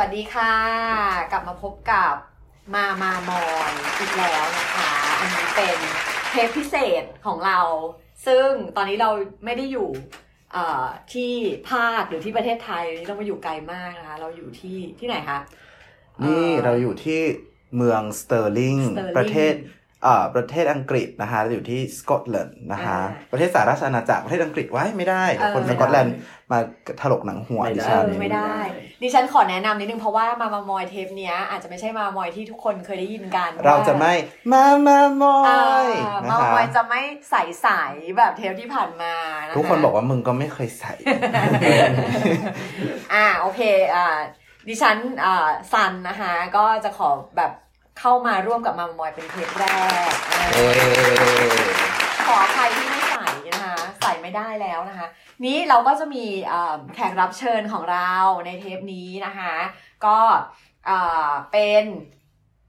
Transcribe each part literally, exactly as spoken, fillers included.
วัสดีค่ะกลับมาพบกับมามามอนอีกแล้วนะคะอันนี้เป็นเทปพิเศษของเราซึ่งตอนนี้เราไม่ได้อยู่ที่ภาคหรือที่ประเทศไทยเรามาอยู่ไกลมากนะคะเราอยู่ที่ที่ไหนคะนี่เราอยู่ที่เมืองสเตอร์ลิงประเทศอ่าประเทศอังกฤษนะคะเราอยู่ที่สกอตแลนด์นะคะประเทศสหราชอาณาจักรประเทศอังกฤษไว้ไม่ได้เดี๋ยวคนสกอตแลนด์มาถลกหนังหัวดิฉันไม่ได้ดิฉันขอแนะนำนิดนึงเพราะว่ามามามอยเทปเนี้ยอาจจะไม่ใช่มามอยที่ทุกคนเคยได้ยินกันเราจะไม่มามามอยมามอยจะไม่ใส่ใสแบบเทปที่ผ่านมาทุกคนบอกว่ามึงก็ไม่เคยใส่อ่าโอเคอ่าดิฉันอ่าซันนะคะก็จะขอแบบเข้ามาร่วมกับมามอยเป็นเทปแรกขอใครที่ไม่ใส่นะคะใส่ไม่ได้แล้วนะคะนี้เราก็จะมีแขกรับเชิญของเราในเทปนี้นะคะก็เป็น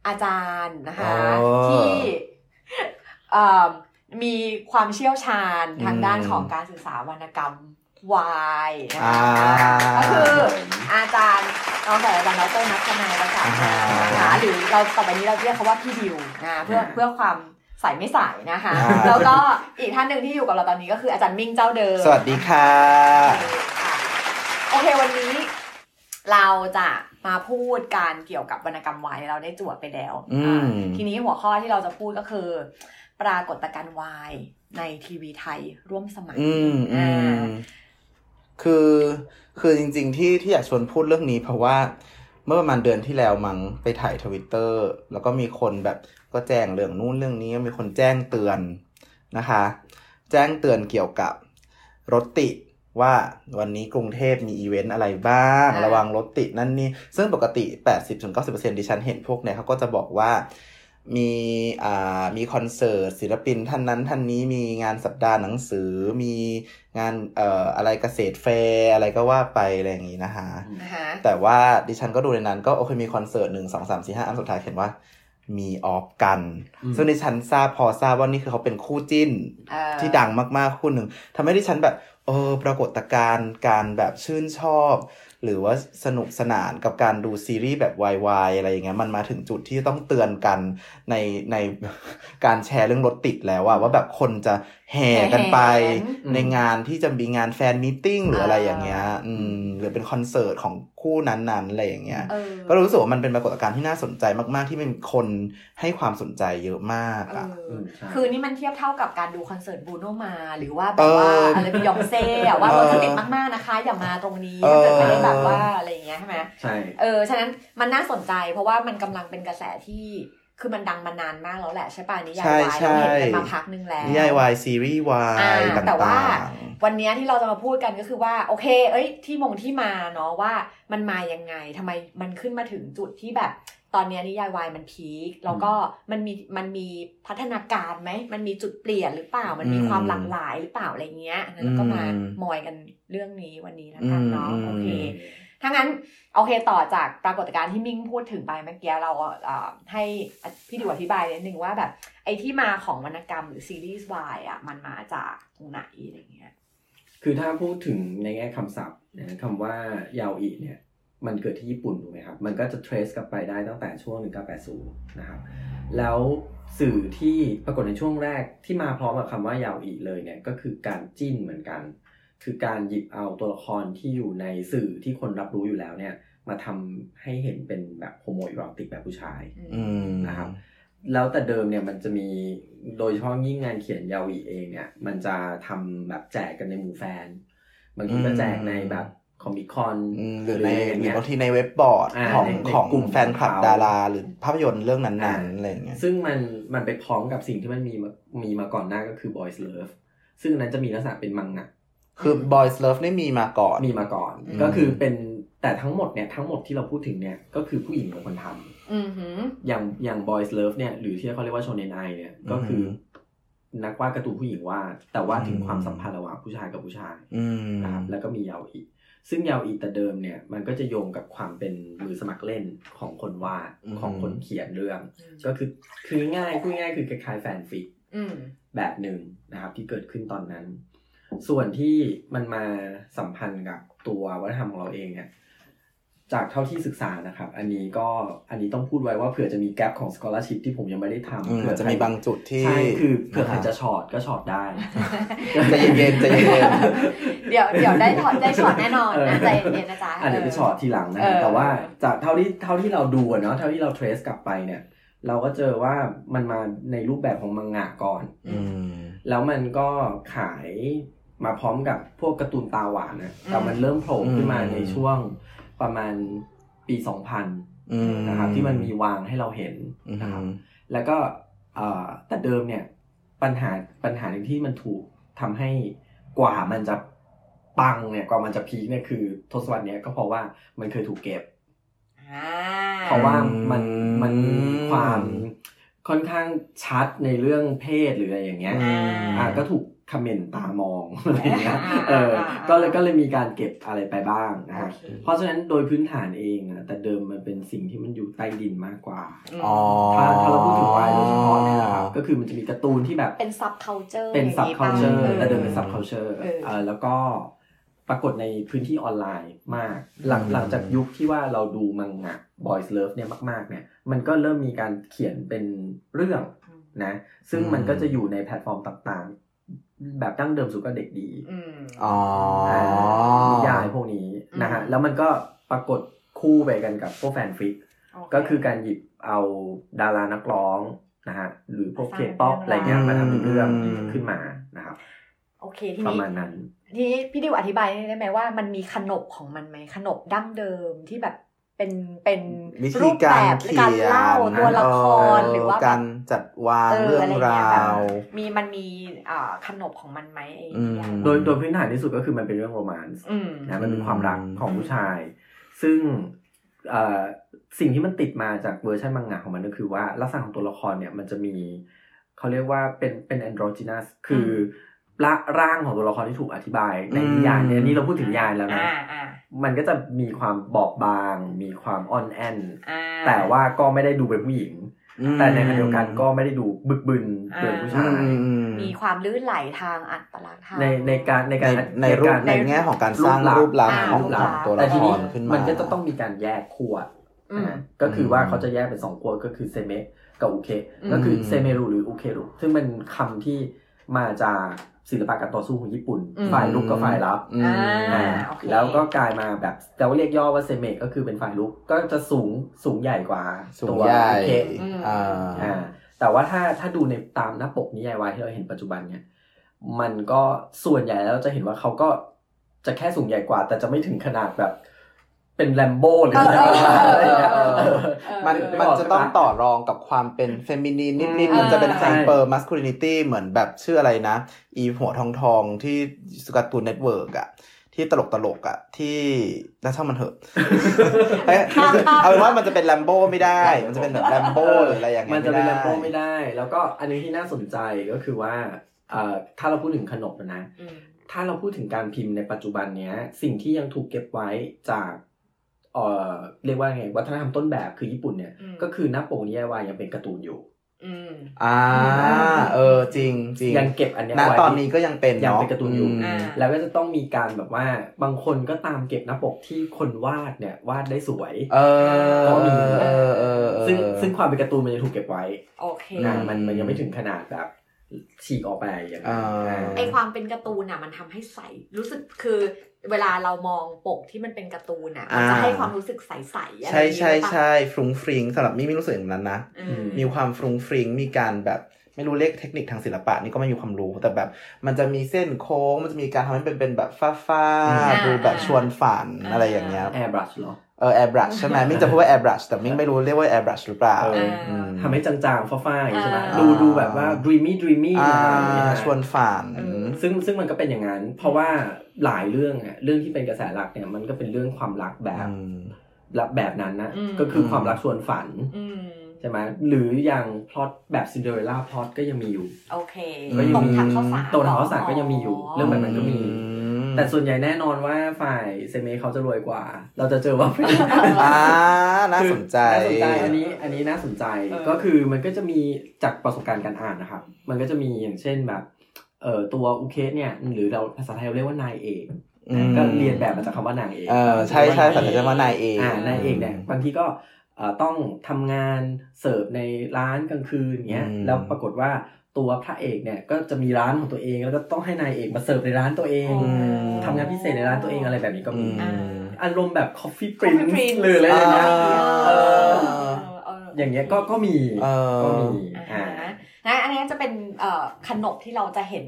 อาจารย์นะคะที่มีความเชี่ยวชาญทางด้านของการศึกษาวรรณกรรมวายนะคะก็คืออาจารย์น้องแต่อาจารย์ดร.นัทนายประจักษ์นะคะหรือเราต่อไปนี้เราเรียกเขาว่าพี่ดิวนะเพื่อเพื่อความใส่ไม่ใส่นะคะแล้วก็อีกท่านหนึ่งที่อยู่กับเราตอนนี้ก็คืออาจารย์มิ่งเจ้าเดิมสวัสดีค่ะโอเควันนี้เราจะมาพูดการเกี่ยวกับวรรณกรรมวายเราได้จั่วไปแล้วทีนี้หัวข้อที่เราจะพูดก็คือปรากฏการณ์วายในทีวีไทยร่วมสมัยอ่าคือคือจริงๆที่ที่อยากชวนพูดเรื่องนี้เพราะว่าเมื่อประมาณเดือนที่แล้วมั้งไปถ่าย Twitter แล้วก็มีคนแบบก็แจ้งเรื่องนู้นเรื่องนี้มีคนแจ้งเตือนนะคะแจ้งเตือนเกี่ยวกับรถติดว่าวันนี้กรุงเทพมีอีเวนต์อะไรบ้างระวังรถติดนั่นนี่ซึ่งปกติ แปดสิบถึงเก้าสิบเปอร์เซ็นต์ ดิฉันเห็นพวกเนี่ยเขาก็จะบอกว่ามีอ่ามีคอนเสิร์ตศิลปินท่านนั้นท่านนี้มีงานสัปดาห์หนังสือมีงานเอ่ออะไรเกษตรแฟร์อะไรก็ว่าไปอะไรอย่างงี้นะคะแต่ว่าดิฉันก็ดูในนั้นก็โอเคมีคอนเสิร์ตหนึ่ง สอง สาม สี่ ห้าอันสุดท้ายเขียนว่ามีออฟกันซึ่งดิฉันทราบพอทราบว่านี่คือเขาเป็นคู่จิ้นที่ดังมากๆคู่หนึ่งทำให้ดิฉันแบบเออปรากฏการณ์การแบบชื่นชอบหรือว่าสนุกสนานกับการดูซีรีส์แบบวายวายอะไรอย่างเงี้ยมันมาถึงจุดที่ต้องเตือนกันในในการแชร์เรื่องรถติดแล้วอะว่าแบบคนจะแห่กันไปในงานที่จะมีงานแฟนมีตติ้งหรืออะไรอย่างเงี้ยอืมหรือเป็นคอนเสิร์ตของคู่นั้นๆอะไรอย่างเงี้ยก็รู้สึกว่ามันเป็นปรากฏการณ์ที่น่าสนใจมากๆที่เป็นคนให้ความสนใจเยอะมากอะคือนี่มันเทียบเท่ากับการดูคอนเสิร์ตบรูโนมาหรือว่าแบบว่าอะไรบิยองเซ่อะว่ารถติดมากๆนะคะอย่ามาตรงนี้ถ้าเกิดไม่ได้แบบว่าอะไรอย่างเงี้ยใช่ไหมใช่เออฉะนั้นมันน่าสนใจเพราะว่ามันกำลังเป็นกระแสที่คือมันดังมานานมากแล้วแหละใช่ป่ะนิยายวายเราเห็นกันมาพักนึงแล้วนิยายวายซีรีส์วายต่างๆแต่ว่าวันนี้ที่เราจะมาพูดกันก็คือว่าโอเคเอ้ยที่มงที่มาเนาะว่ามันมายังไงทำไมมันขึ้นมาถึงจุดที่แบบตอนนี้นิยายวายมันพีคแล้วก็มันมีมันมีพัฒนาการไหมมันมีจุดเปลี่ยนหรือเปล่ามันมีความหลากหลายหรือเปล่าอะไรเงี้ยแล้วก็มามอยกันเรื่องนี้วันนี้แล้วกันเนาะโอเคถ้างั้นโอเคต่อจากปรากฏการณ์ที่มิ่งพูดถึงไปเมื่อกี้เราเอ่อให้พี่ดิวอธิบายนิดนึงว่าแบบไอ้ที่มาของวรรณกรรมหรือซีรีส์วายอ่ะมันมาจากตรงไหนอะไรเงี้ยคือถ้าพูดถึงในแง่คำศัพท์นะคำว่ายาวอีเนี่ยมันเกิดที่ญี่ปุ่นถูกไหมครับมันก็จะ trace กลับไปได้ตั้งแต่ช่วงหนึ่งพันเก้าร้อยแปดสิบนะครับแล้วสื่อที่ปรากฏในช่วงแรกที่มาพร้อมกับคำว่ายาวอีเลยเนี่ยก็คือการจิ้นเหมือนกันคือการหยิบเอาตัวละครที่อยู่ในสื่อที่คนรับรู้อยู่แล้วเนี่ยมาทำให้เห็นเป็นแบบโฮโมอีโรติกแบบผู้ชายนะครับแล้วแต่เดิมเนี่ยมันจะมีโดยเฉพาะยิ่งงานเขียนยาวีเองเนี่ยมันจะทำแบบแจกกันในหมู่แฟนบางทีก็แจกในแบบคอมิคอนหรือในบางทีในเว็บบอร์ดของของกลุ่มแฟนคลับดาราหรือภาพยนตร์เรื่องนั้นๆอะไรอย่างเงี้ยซึ่งมันมันไปพร้อมกับสิ่งที่มันมีมีมาก่อนหน้าก็คือ Boys Love ซึ่งนั้นจะมีลักษณะเป็นมังงะคือ Boys Love ได้มีมาก่อนมีมาก่อนก็คือเป็นแต่ทั้งหมดเนี่ยทั้งหมดที่เราพูดถึงเนี่ยก็คือผู้หญิงเป็นคนทำ mm-hmm. อย่างอย่าง Boys Love เนี่ยหรือที่เขาเรียกว่า Shonen Ai เนี่ย mm-hmm. ก็คือนักวาดการ์ตูนผู้หญิงวาดแต่ว่า mm-hmm. ถึงความสัมพันธ์ระหว่างผู้ชายกับผู้ชาย mm-hmm. นะครับแล้วก็มียาวอีซึ่งยาวอีแต่เดิมเนี่ยมันก็จะโยงกับความเป็นมือสมัครเล่นของคนวาด mm-hmm. ของคนเขียนเรื่อง mm-hmm. ก็คือคือง่ายพูดง่ายคือคล้ายๆแฟนฟิกแบบนึงนะครับที่เกิดขึ้นตอนนั้นส่วนที่มันมาสัมพันธ์กับตัววัฒนธรรมของเราเองเนี่ย จากเท่าที่ศึกษานะครับอันนี้ก็อันนี้ต้องพูดไว้ว่าเผื่อจะมีแกปของ scholarship ที่ผมยังไม่ได้ทำเผื่อจะมีบางจุดที่ใช่คือเผื่อใครจะช็อตก็ช็อตได้ใจเย็นๆใจเย็นๆเดี๋ยวเดี๋ยวได้ถอดได้ช็อตแน่นอนนะใจเย็นๆนะจ๊ะอันนี้เป็นช็อตทีหลังนะแต่ว่าจากเท่าที่เท่าที่เราดูเนาะเท่าที่เราเทรสกลับไปเนี่ยเราก็เจอว่ามันมาในรูปแบบของมังงะก่อนแล้วมันก็ขายมาพร้อมกับพวกการ์ตูนตาหวานนะแต่มันเริ่มโผล่ขึ้นมาในช่วงประมาณปีสองพันนะครับที่มันมีวางให้เราเห็นนะครับแล้วก็แต่เดิมเนี่ยปัญหาปัญหาหนึ่งที่มันถูกทำให้กว่ามันจะปังเนี่ยกว่ามันจะพีคเนี่ยคือทศวรรษเนี้ยก็เพราะว่ามันเคยถูกเก็บเพราะว่ามันมันความค่อนข้างชัดในเรื่องเพศหรืออะไรอย่างเงี้ยอ่าก็ถูกคอมเมนต์ตามองอะไรเงี้ยเออก็เลยก็เลยมีการเก็บอะไรไปบ้างนะฮะเพราะฉะนั้นโดยพื้นฐานเองอ่ะแต่เดิมมันเป็นสิ่งที่มันอยู่ใต้ดินมากกว่าอ๋อถ้าถ้าเราพูดถึงว่าโดยเฉพาะเนี่ยนะครับก็คือมันจะมีการ์ตูนที่แบบเป็นซับคัลเจอร์เป็นซับคัลเจอร์แต่เดิมเป็นซับคัลเจอร์เออแล้วก็ปรากฏในพื้นที่ออนไลน์มากหลังหลังจากยุคที่ว่าเราดูมังงะ Boys Love เนี่ยมากๆเนี่ยมันก็เริ่มมีการเขียนเป็นเรื่องนะซึ่งมันก็จะอยู่ในแพลตฟอร์มต่างๆแบบดั้งเดิมสุดก็เด็กดีอ๋อนิยายพวกนี้นะฮะแล้วมันก็ปรากฏคู่ไปกันกับพวกแฟนฟิกก็คือการหยิบเอาดารานักร้องนะฮะหรือพวกเคป๊อปอะไรเงี้ยมาทำเป็นเรื่องขึ้นมานะครับโอเคทีนี้ประมาณนั้นทีนี้พี่ดิวอธิบายได้ไหมว่ามันมีขนบของมันไหมขนบดั้งเดิมที่แบบเป็นเป็นรูปแบบการเล่าตัวละครหรือว่าการจัดวางเรื่องราวมีมันมีขนบของมันไหมไอ้โดยโดยพื้นฐานที่สุดก็คือมันเป็นเรื่องโรแมนต์นะมันเป็นความรักของผู้ชายซึ่งสิ่งที่มันติดมาจากเวอร์ชันมังงะของมันก็คือว่าลักษณะของตัวละครเนี่ยมันจะมีเขาเรียกว่าเป็นเป็นแอนโดรจีนัสคือละร่างของตัวละครที่ถูกอธิบายในนิยายเนี่ยนี่เราพูดถึงยายแล้วนะมันก็จะมีความบอบบางมีความอ่อนแอแต่ว่าก็ไม่ได้ดูเป็นผู้หญิงแต่ในขณะเดียวกันก็ไม่ได้ดูบึกบึนเหมือนผู้ชายมีความลื่นไหลทางอัตลักษณ์ในในการในการในรูปในแง่ของการสร้างรูปลักษณ์ของตัวละครขึ้นมามันก็จะต้องมีการแยกขั้วก็คือว่าเขาจะแยกเป็นสองขั้วก็คือเซเมะกับอุเคก็คือเซเมรุหรืออุเครุซึ่งเป็นคำที่มาจากศิลปะการต่อสู้ของญี่ปุ่นฝ่ายลุกกับฝ่ายรับแล้วก็กลายมาแบบแต่ว่าเรียกย่อว่าเซเมะก็คือเป็นฝ่ายลุกก็จะสูงสูงใหญ่กว่าตัวอุเคแต่ว่าถ้าถ้าดูในตามหน้าปกนิยายวายที่เราเห็นปัจจุบันเนี่ยมันก็ส่วนใหญ่แล้วจะเห็นว่าเขาก็จะแค่สูงใหญ่กว่าแต่จะไม่ถึงขนาดแบบเป็นแลมโบ้เลยมันมันจะต้องต่อรองกับความเป็นเฟมินีนนิดๆมันจะเป็นไฮเปอร์มัสคูลินิตี้เหมือนแบบชื่ออะไรนะอีหัวทองทองที่สการ์ตูนเน็ตเวิร์กอ่ะที่ตลกตลกอ่ะที่น่าช่างมันเถอะเอาเป็นว่ามันจะเป็นแลมโบ้ไม่ได้มันจะเป็นแบบแลมโบ้หรืออะไรอย่างเงี้ยมันจะเป็นแลมโบ้ไม่ได้แล้วก็อันนี้ที่น่าสนใจก็คือว่าถ้าเราพูดถึงขนมนะถ้าเราพูดถึงการพิมพ์ในปัจจุบันเนี้ยสิ่งที่ยังถูกเก็บไว้จากเอ่อเรียกว่าไงวัฒนธรรมต้นแบบคือญี่ปุ่นเนี่ยก็คือหน้าปกนิยายวายยังเป็นการ์ตูนอยู่อืมอ่าเออจริงจริงยังเก็บอันนี้ไว้ณตอนนี้ก็ยังเป็นยังเป็นการ์ตูนอยู่แล้วก็จะต้องมีการแบบว่าบางคนก็ตามเก็บหน้าปกที่คนวาดเนี่ยวาดได้สวยเออก็มีเออเออซึ่งซึ่งความเป็นการ์ตูนมันยังถูกเก็บไว้โอเคนะมันมันยังไม่ถึงขนาดแบบฉีกออกไปอย่างนั้นไอความเป็นการ์ตูนน่ะมันทำให้ใสรู้สึกคือเวลาเรามองปกที่มันเป็นการ์ตูนน่ะมันจะให้ความรู้สึกใสๆอะไรอย่างเงี้ยใช่ใช่ฟรุ้งฟริ้งสำหรับมี่ไม่รู้สึกอย่างนั้นนะมีความฟรุ้งฟริ้งมีการแบบไม่รู้เลขเทคนิคทางศิลปะนี่ก็ไม่มีความรู้แต่แบบมันจะมีเส้นโค้งมันจะมีการทำให้เป็นเป็นแบบฟ้าๆดูแบบชวนฝันอะไรอย่างเงี้ยแอร์บรัชเหรอเออแอร์บรัชใช่ไหมมิ่งจะพูดว่าแอร์บรัชแต่มิ่งไม่รู้เรียกว่าแอร์บรัชหรือเปล่าทำให้จางๆฟ้าๆอย่างนี้ใช่ไหมดูดูแบบว่า dreamy dreamy ชวนฝันซึ่งซึ่งมันก็เป็นอย่างนั้นเพราะว่าหลายเรื่องอ่ะเรื่องที่เป็นกระแสหลักเนี่ยมันก็เป็นเรื่องความรักแบบรักแบบนั้นนะก็คือความรักชวนฝันใช่ไหมหรืออย่างพล็อตแบบซินเดอเรลล่าพล็อตก็ยังมีอยู่โอเคตรงทางข้าวสารตรงทางข้าวสารก็ยังมีอยู่เรื่องแบบนั้นก็มีแต่ส่วนใหญ่แน่นอนว่าฝ่ายเซเมเขาจะรวยกว่าเราจะเจอว่าอ่าน่าสนใจน่าสนใจอันนี้อันนี้น่าสนใจก็คือมันก็จะมีจากประสบการณ์การอ่านนะครับมันก็จะมีอย่างเช่นแบบเอ่อตัวอุเคสเนี่ยหรือเราภาษาไทยเรียกว่านายเอก ก็เรียนแบบมาจากคำว่านางเอกเออใช่ใช่สัญชาติว่านายเอกอ่านายเอกเนี่ยบางทีก็ต้องทำงานเสิร์ฟในร้านกลางคืนเงี้ยแล้วปรากฏว่าตัวพระเอกเนี่ยก็จะมีร้านของตัวเองแล้วก็ต้องให้นายเอกมาเสิร์ฟในร้านตัวเองทำงานพิเศษในร้านตัวเองอะไรแบบนี้ก็มีอารมณ์แบบ Coffee Prince หรืออะไรอย่างเงี้ยอย่างเงี้ยก็ก็มีก็มีอ่านะอันนี้จะเป็นขนบที่เราจะเห็น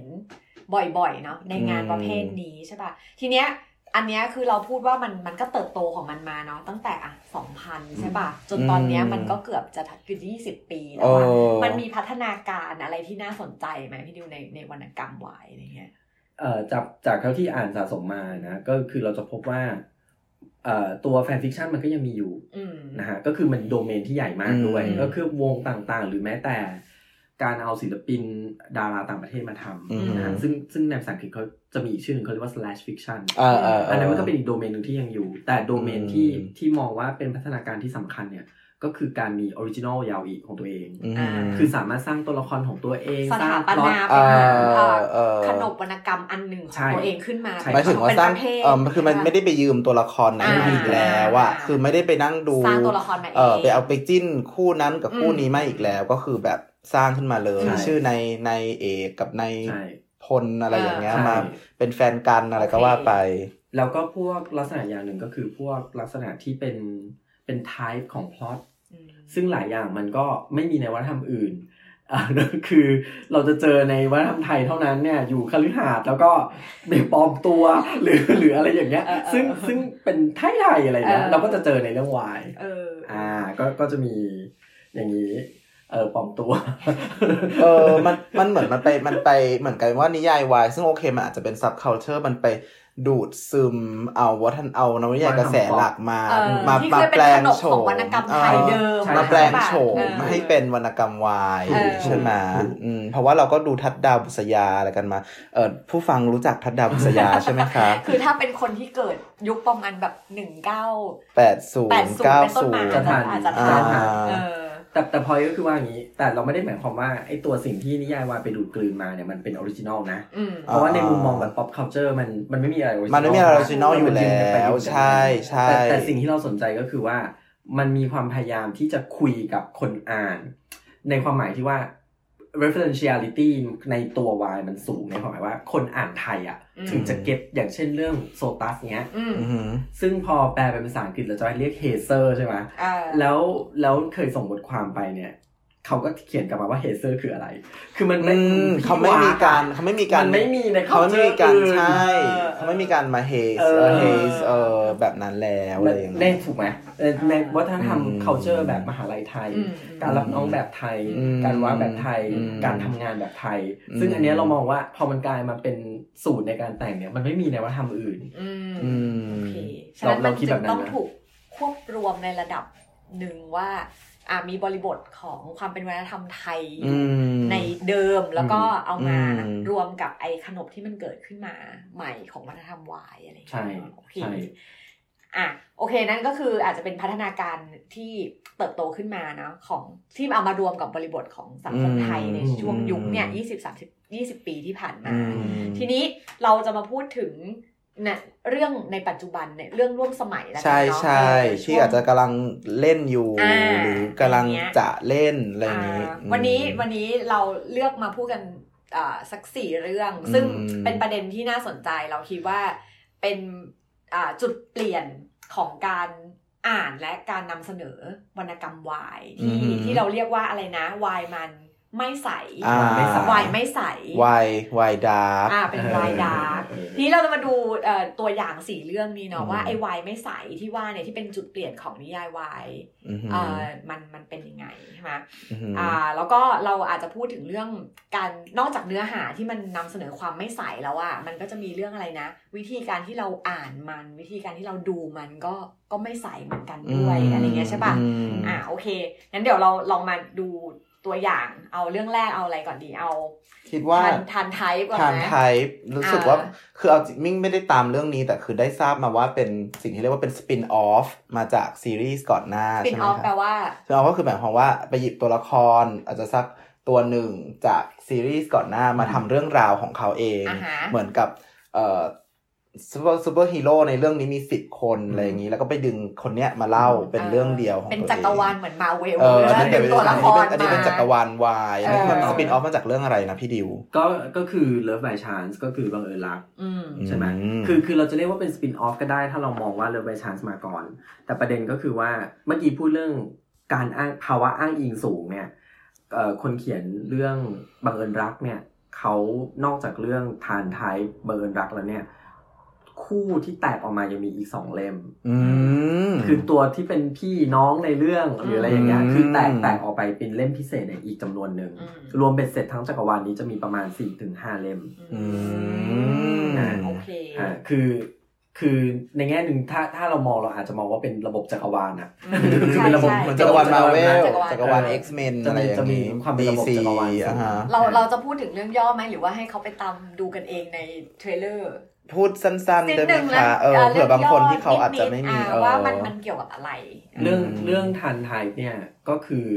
บ่อยๆเนาะในงานประเภทนี้ใช่ป่ะทีเนี้ยอันเนี้ยคือเราพูดว่ามันมันก็เติบโตของมันมาเนาะตั้งแต่อ่ะ สองพัน ใช่ป่ะจนตอนเนี้ยมันก็เกือบจะถัดอยู่ ยี่สิบ ปีแล้วอ่ะมันมีพัฒนาการอะไรที่น่าสนใจมั้ยพี่ดิวในในวรรณกรรมวายอะไรเงี้ยเอ่อจากจากเท่าที่อ่านสะสมมานะก็คือเราจะพบว่าเอ่อตัวแฟนฟิกชั่นมันก็ยังมีอยู่นะฮะก็คือมันโดเมนที่ใหญ่มากด้วยก็คือวงต่างๆหรือแม้แต่การเอาศิลปินดาราต่างประเทศมาทำนะฮะซึ่งซึ่งในภาษาอังกฤษเขาจะมีอีกชื่อนึงเขาเรียกว่า slash fiction อันนั้นมันก็เป็นอีกโดเมนนึงที่ยังอยู่แต่โดเมนที่ที่มองว่าเป็นพัฒนาการที่สำคัญเนี่ยก็คือการมี original ยาวอีกของตัวเองคือสามารถสร้างตัวละครของตัวเองสร้างพล็อตขนบวรรณกรรมอันหนึ่งของตัวเองขึ้นมาหมายถึงว่าสร้างเออคือมันไม่ได้ไปยืมตัวละครนั้นอีกแล้วอ่ะคือไม่ได้ไปนั่งดูสร้างตัวละครมาเองไปเอาไปจิ้นคู่นั้นกับคู่นี้มาอีกแล้วก็คือแบบสร้างขึ้นมาเลยชื่อในในเอกกับในพลอะไรอย่างเงี้ยมาเป็นแฟนกันอะไรก็ว่าไปแล้วก็พวกลักษณะอย่างหนึ่งก็คือพวกลักษณะที่เป็นเป็น type ของ plot ซึ่งหลายอย่างมันก็ไม่มีในวัฒนธรรมอื่นอ่าคือเราจะเจอในวัฒนธรรมไทยเท่านั้นเนี่ยอยู่คฤหาสน์แล้วก็มีปลอมตัวหรือหรืออะไรอย่างเงี้ยซึ่งซึ่งเป็นไทยไทยอะไรเงี้ยเราก็จะเจอในเรื่องวายเอออ่าก็ก็จะมีอย่างนี้เออปลอมตัวเออมันมันเหมือนมันไปมันไปเหมือนกันว่านิยายวายซึ่งโอเคมันอาจจะเป็น subculture มันไปดูดซึมเอาวัฒนเอานวนิยายกระแสหลักมามามาแปลงโฉมวรรณกรรมไทยเดิมมาแปลงโฉมให้เป็นวรรณกรรมวายใช่ไหมอืมเพราะว่าเราก็ดูทัดดาวบุษยาอะไรกันมาเออผู้ฟังรู้จักทัดดาวบุษยาใช่ไหมคะคือถ้าเป็นคนที่เกิดยุคประมาณแบบหนึ่งเก้าแปดศูนย์เก้าศูนย์จะทันอาจจะทันแต่แต่พอยก็คือว่าอย่างนี้แต่เราไม่ได้หมายความว่าไอ้ตัวสิ่งที่นิยายวายไปดูดกลืนมาเนี่ยมันเป็นออริจินอลนะเพราะว่าในมุมมองแบบ pop culture มันมันไม่มีอะไรออริจินอลมันไม่มีอะไรออริจินอลอยู่แล้วใช่ใช่แต่แต่สิ่งที่เราสนใจก็คือว่ามันมีความพยายามที่จะคุยกับคนอ่านในความหมายที่ว่า referentiality ในตัววายมันสูงในความหมายว่าคนอ่านไทยอ่ะถึงจะเก็ตอย่างเช่นเรื่องโซตัสเงี้ยซึ่งพอแปลเป็นภาษาอังกฤษเราจะเรียกเฮเซอร์ใช่ไหมแล้วแล้วเคยส่งบทความไปเนี่ยเขาก็เขียนกลับมาว่าเฮเซอร์คืออะไรคือมันไม่เขาไม่มีการเขาไม่มีการมันไม่มีในเขาไม่มีการใช่เขาไม่มีการมาเฮเซอร์เฮเซอร์แบบนั้นแล้วอะไรอย่างเงี้ยได้ถูกไหมในวัฒนธรรม culture แบบมหาลัยไทยการรับน้องแบบไทยการว่าแบบไทยการทำงานแบบไทยซึ่งอันนี้เรามองว่าพอมันกลายมาเป็นสูตรในการแต่งเนี่ยมันไม่มีในวัฒนธรรมอื่นโอเคฉะนั้นมันจึงต้องถูกควบรวมในระดับหนึ่งว่าอ่ะมีบริบทของความเป็นวัฒนธรรมไทยในเดิมแล้วก็เอามารวมกับไอ้ขนบที่มันเกิดขึ้นมาใหม่ของวัฒนธรรมวายอะไรอย่างเงี้ยโอเคอ่ะโอเคนั่นก็คืออาจจะเป็นพัฒนาการที่เติบโตขึ้นมาเนาะของที่เอามารวมกับบริบทของสังคมไทยในช่วงยุคเนี่ยยี่สิบ สามสิบ ยี่สิบปีที่ผ่านมาทีนี้เราจะมาพูดถึงนะเรื่องในปัจจุบันเนี่ยเรื่องร่วมสมัยแล้วเนาะใช่ๆที่อาจจะกำลังเล่นอยู่หรือกำลังจะเล่นอะไรอย่างนี้วันนี้วันนี้เราเลือกมาพูดกันอ่าสักสี่เรื่องซึ่งเป็นประเด็นที่น่าสนใจเราคิดว่าเป็นอ่าจุดเปลี่ยนของการอ่านและการนำเสนอวรรณกรรมวายที่ที่เราเรียกว่าอะไรนะวายมันไม่ใสวายไม่ใสวายวายดาร์กอ่าเป็นวายดาร์กทีนี้เราจะมาดูเอ่อตัวอย่างสี่เรื่องนี้เนาะว่าไอ้วายไม่ใสที่ว่าเนี่ยที่เป็นจุดเปลี่ยนของนิยายวายเอ่อมันมันเป็นยังไงใช่มั้ยอ่าแล้วก็เราอาจจะพูดถึงเรื่องการนอกจากเนื้อหาที่มันนำเสนอความไม่ใสแล้วอ่ะมันก็จะมีเรื่องอะไรนะวิธีการที่เราอ่านมันวิธีการที่เราดูมันก็ก็ไม่ใสเหมือนกันด้วยอะไรเงี้ยใช่ป่ะอ่าโอเคงั้นเดี๋ยวเราลองมาดูตัวอย่างเอาเรื่องแรกเอาอะไรก่อนดีเอาคิดว่าทันไทป์ก่อนนะทันไทป์รู้สึกว่าคือเอามิ่งไม่ได้ตามเรื่องนี้แต่คือได้ทราบมาว่าเป็นสิ่งที่เรียกว่าเป็นสปินออฟมาจากซีรีส์ก่อนหน้าใช่ไหมคะสปินออฟแปลว่าสปินออฟก็คือหมายความว่าไปหยิบตัวละครอาจจะสักตัวหนึ่งจากซีรีส์ก่อนหน้ามาทำเรื่องราวของเขาเองเหมือนกับเอ่อ ซูเปอร์ซูเปอร์ฮีโร่ในเรื่องนี้มีสิบคนอะไรอย่างนี้แล้วก็ไปดึงคนเนี้ยมาเล่าเป็นเรื่องเดียวของเป็นจักรวาลเหมือน Marvel แล้วเป็นตัวละครอันนี้เป็นจักรวาลวายอันนี้มันสปินออฟมาจากเรื่องอะไรนะพี่ดิวก็ก็คือ Love by Chance ก็คือบังเอิญรักใช่ไหมคือคือเราจะเรียกว่าเป็นสปินออฟก็ได้ถ้าเรามองว่า Love by Chance มาก่อนแต่ประเด็นก็คือว่าเมื่อกี้พูดเรื่องการอ้างภาวะอ้างอิงสูงเนี่ยเอ่อคนเขียนเรื่องบังเอิญรักเนี่ยเขานอกจากเรื่องฐานท้ายบังเอิญรักแล้วเนี่ยคู่ที่แตกออกมายังมีอีกสองเล่มคือตัวที่เป็นพี่น้องในเรื่องหรืออะไรอย่างเงี้ยคือแตกแตกออกไปเป็นเล่มพิเศษอีกจำนวนหนึ่งรวมเป็นเสร็จทั้งจักรวาลนี้จะมีประมาณ สี่ถึงห้า เล่มอ่าโอเคอ่าคือคือในแง่หนึ่งถ้าถ้าเรามองเราอาจจะมองว่าเป็นระบบจักรวาลนะคือเป็นระบบจักรวาล Marvel จักรวาล X-Men อะไรอย่างนี้ความเป็นระบบจักรวาลเราเราจะพูดถึงเรื่องย่อไหมหรือว่าให้เขาไปตามดูกันเองในเทรลเลอร์พูดสั้นๆได้ไหมคะเออเผื่อบางคนที่เขาอาจจะไม่มีเออว่ามันมันเกี่ยวกับอะไรเรื่องเรื่องทันไทยเนี่ยก็คือ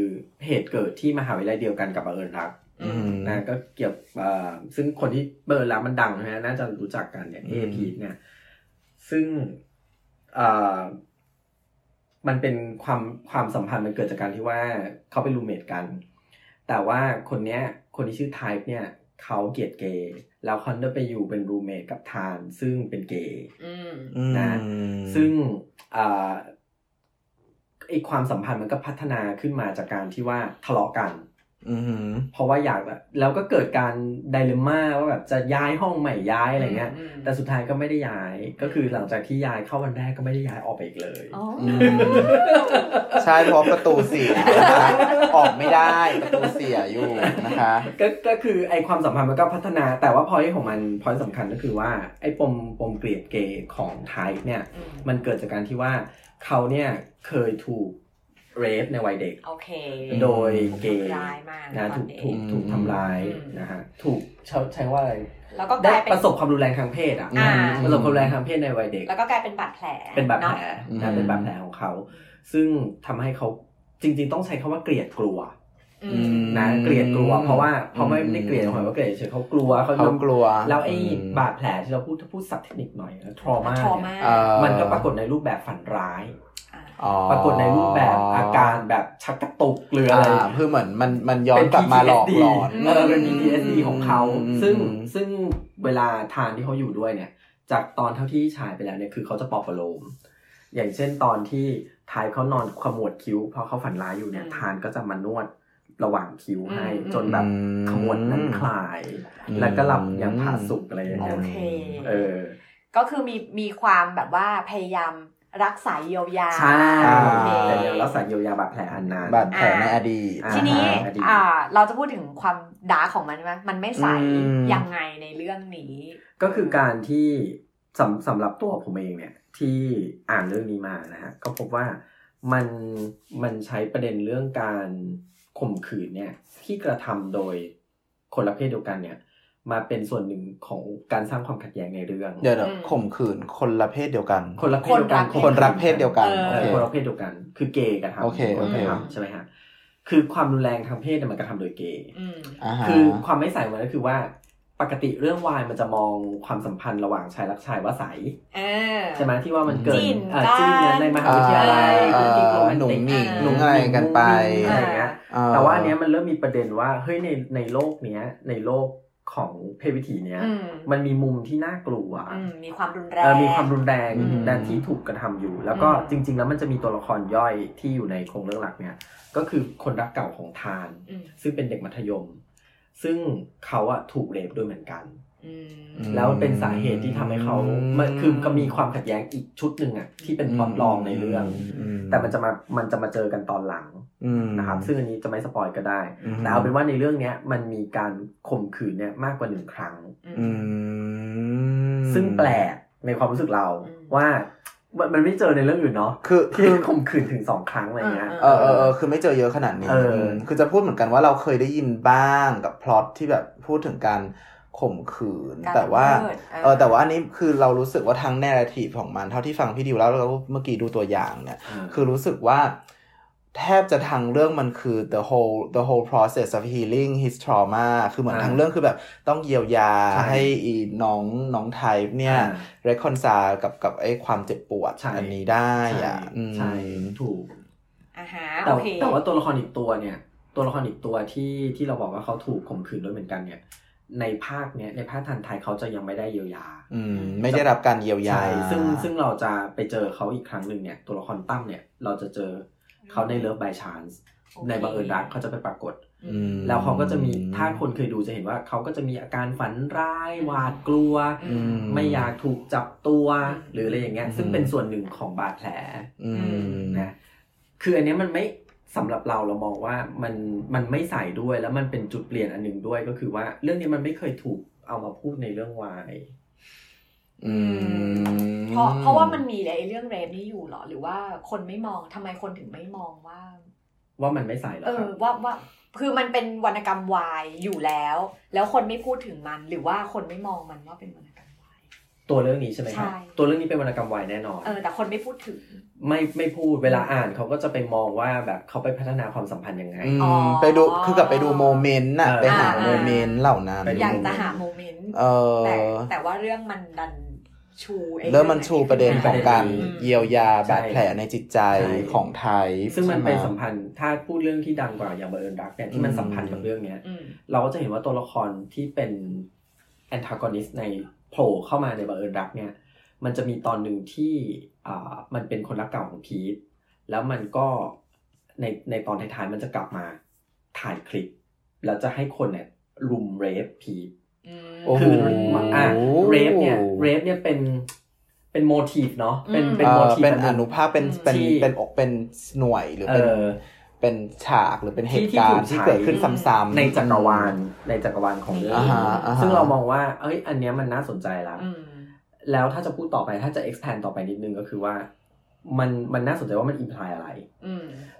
เหตุเกิดที่มหาวิทยาลัยเดียวกันกับบังเอิญรักนะก็เกี่ยวซึ่งคนที่บังเอิญรักมันดังนะน่าจะรู้จักกันเนี่ยเอพีเนี่ยซึ่งมันเป็นความความสัมพันธ์มันเกิดจากการที่ว่าเขาเป็นรูมเมทกันแต่ว่าคนเนี้ยคนที่ชื่อไทป์เนี่ยเขาเกลียดเกย์แล้วคอนเดอร์ไปอยู่เป็นรูมเมทกับทานซึ่งเป็นเกย์นะซึ่งไอ้ความสัมพันธ์มันก็พัฒนาขึ้นมาจากการที่ว่าทะเลาะกันเพราะว่าอยากแบบแล้วก็เกิดการไดเลมม่าว่าแบบจะย้ายห้องใหม่ย้ายอะไรเงี้ยแต่สุดท้ายก็ไม่ได้ย้ายก็คือหลังจากที่ย้ายเข้าวันแรกก็ไม่ได้ย้ายออกไปอีกเลยใช่เพราะประตูเสียออกไม่ได้ประตูเสียอยู่นะคะก็ก็คือไอความสัมพันธ์มันก็พัฒนาแต่ว่าพอยต์ของมันพอยต์สำคัญก็คือว่าไอปมปมเกลียดเกย์ของไทป์เนี่ยมันเกิดจากการที่ว่าเขาเนี่ยเคยถูกเรฟในวัยเด็ก okay. โดยเกย์นะถูกถูกถูกทำร้ายนะฮะถูกใช้ว่าอะไรแล้วก็ได้ประสบความรุนแรงทางเพศอ่ะประสบความรุนแรงทางเพศในวัยเด็กแล้วก็กลายเป็นบาดแผลเป็นบาดแผลนะเป็นบาดแผลของเขาซึ่งทำให้เขาจริงๆต้องใช้คำว่าเกลียดกลัวนะเกลียดกลัวเพราะว่าเพราะไม่ได้เกลียดหมายว่าเกลียดเฉยเขากลัวเขากลัวแล้วไอ้บาดแผลที่เราพูดถ้าพูดศัพท์เทคนิคหน่อยนะ trauma มันก็ปรากฏในรูปแบบฝันร้ายปรากฏในรูปแบบอาการแบบชักกระตุกหรืออะไรคือเหมือนมันมันย้อนกลับมาหลอกหลอนเป็น พี ที เอส ดี ของเขาซึ่งซึ่งเวลาทานที่เขาอยู่ด้วยเนี่ยจากตอนเท่าที่ฉายไปแล้วเนี่ยคือเขาจะปลอบประโลมอย่างเช่นตอนที่ทายเขานอนขมวดคิ้วเพราะเขาฝันร้ายอยู่เนี่ยทานก็จะมานวดระหว่างคิ้วให้จนแบบขมวดนั้นคลายแล้วก็หลับอย่างผาสุกอะไรอย่างเงี้ยเออก็คือมีมีความแบบว่าพยายามรักษาเยียวยาใช่แต่เดี๋ยวรักษาเยียวยาบาดแผลอันนั้นบาดแผลในอดีตทีนี้เราจะพูดถึงความดาร์กของมันใช่ไหมมันไม่ใสยังไงในเรื่องนี้ก็คือการที่สำสำหรับตัวผมเองเนี่ยที่อ่านเรื่องนี้มานะฮะก็พบว่ามันมันใช้ประเด็นเรื่องการข่มขืนเนี่ยที่กระทำโดยคนละเพศเดียวกันเนี่ยมาเป็นส่วนหนึ่งของการสร้างความขัดแย้งในเรื่องเดี๋ยวๆข่มขืนคนละเพศเดียวกันคนละเพศเดียวกันคนรักเพศเดียวกันโอเคคนละเพศเดียวกันคือเกย์กันครับโอเคโอเคใช่มั้ยฮะคือความรุนแรงทางเพศเนี่ยมันกระทำโดยเกย์คือความไม่ใสมันก็คือว่าปกติเรื่องวายมันจะมองความสัมพันธ์ระหว่างชายรักชายว่าใสเออใช่มั้ยที่ว่ามันเกิดเอ่อจีนกันในมหาวิทยาลัยคือที่โรแมนติกหนุ่มอะไรกันไปอะไรอย่างเงี้ยแต่ว่าอันเนี้ยมันเริ่มมีประเด็นว่าเฮ้ยในในโลกเนี้ยในโลกของเพศวิถีเนี้ย ม, มันมีมุมที่น่ากลัวมีความรุนแรงมีความรุนแรงด้านที่ถูกกระทำอยู่แล้วก็จริงๆแล้วมันจะมีตัวละครย่อยที่อยู่ในโครงเรื่องหลักเนี่ยก็คือคนรักเก่าของทานซึ่งเป็นเด็กมัธยมซึ่งเขาอะถูกเรฟด้วยเหมือนกันแล้วเป็นสาเหตุที่ทำให้เขาคือก็มีความขัดแย้งอีกชุดหนึ่งอะที่เป็นพล็อตรองในเรื่องแต่มันจะมามันจะมาเจอกันตอนหลังนะครับซึ่งอันนี้จะไม่สปอยก็ได้แต่เอาเป็นว่าในเรื่องนี้มันมีการข่มขืนเนี่ยมากกว่าหนึ่งครั้งซึ่งแปลกในความรู้สึกเราว่ามันไม่เจอในเรื่องอื่นเนาะคือที่ข่มขืนถึงสองครั้งอะไรเงี้ยเออเออคือไม่เจอเยอะขนาดนี้คือจะพูดเหมือนกันว่าเราเคยได้ยินบ้างกับพล็อตที่แบบพูดถึงการข่มขืนแต่ว่าเออแต่ว่าอันนี้คือเรารู้สึกว่าทางเนราทีฟของมันเท่าที่ฟังพี่ดิวแล้วแล้วเมื่อกี้ดูตัวอย่างเนี่ยคือรู้สึกว่า แทบจะทางเรื่องมันคือ the whole the whole process of healing his trauma คือเหมือนทางเรื่องคือแบบต้องเยียวยาให้อีน้องน้องไทป์เนี่ย reconcile กับกับไอ้ความเจ็บปวดอันนี้ได้อ่ะใช่ถูกอ่าฮะโอเคแต่ว่าตัวละครอีกตัวเนี่ยตัวละครอีกตัวที่ที่เราบอกว่าเขาถูกข่มขืนด้วยเหมือนกันเนี่ยในภาคเนี้ยในภาคทันไทยเขาจะยังไม่ได้เยียวยาอืมไม่ได้รับการเยียวยาซึ่งซึ่งเราจะไปเจอเขาอีกครั้งนึงเนี่ยตัวละครตั้มเนี่ยเราจะเจอเขาใน Love by Chance ในบังเอิญรักเขาจะไปปรากฏแล้วเขาก็จะมีถ้าคนเคยดูจะเห็นว่าเขาก็จะมีอาการฝันร้ายหวาดกลัวไม่อยากถูกจับตัวหรืออะไรอย่างเงี้ยซึ่งเป็นส่วนหนึ่งของบาดแผลนะคืออันนี้มันไม่สำหรับเราเรามองว่ามันมันไม่ใส่ด้วยแล้วมันเป็นจุดเปลี่ยนอันหนึ่งด้วยก็คือว่าเรื่องนี้มันไม่เคยถูกเอามาพูดในเรื่องวายเพราะเพราะว่ามันมีไอ้เรื่องเรฟนี่อยู่หรอหรือว่าคนไม่มองทำไมคนถึงไม่มองว่าว่ามันไม่ใส่หรอเออว่าว่าคือมันเป็นวรรณกรรมวายอยู่แล้วแล้วคนไม่พูดถึงมันหรือว่าคนไม่มองมันว่าเป็นวรรณกรรมวายตัวเรื่องนี้ใช่ไหมครับตัวเรื่องนี้เป็นวรรณกรรมวายแน่นอนเออแต่คนไม่พูดถึงไม่ไม่พูดเวลาอ่านเขาก็จะไปมองว่าแบบเขาไปพัฒนาความสัมพันธ์ยังไงไปดูคือกับไปดูโมเมนต์น่ะไปหาโมเมนต์เหล่านั้นอยากจะหาโมเมนต์แต่แต่ว่าเรื่องมันดันชูเริ่มมันชูประเด็นของการเยียวยาบาดแผลในจิตใจของไทยซึ่งมันไปสัมพันธ์ถ้าพูดเรื่องที่ดังกว่าอย่างบังเอิญรักเนี่ยที่มันสัมพันธ์กับเรื่องเนี้ยเราก็จะเห็นว่าตัวละครที่เป็นแอนทากอนิสต์ในโผล่เข้ามาในบังเอิญรักเนี่ยมันจะมีตอนนึงที่อ่ามันเป็นคนรักเก่าของพีทแล้วมันก็ในในตอนท้ายๆมันจะกลับมาถ่ายคลิปแล้วจะให้คนเนี่ยรุมเรฟพีทคืออ่ะเรฟเนี่ยเรฟเนี่ยเป็นเป็นโมทีฟเนาะเป็นเป็นโมทีฟเป็นอนุภาพเป็นเป็นเป็นอกเป็นหน่วยหรือเป็นเป็นฉากหรือเป็นเหตุการณ์ที่เกิดขึ้นซ้ำๆในจักรวาลในจักรวาลของเรื่องซึ่งเรามองว่าเอ้ยอันเนี้ยมันน่าสนใจละแล้วถ้าจะพูดต่อไปถ้าจะ expand ต่อไปนิดนึงก็คือว่ามันมันน่าสนใจว่ามัน imply อะไร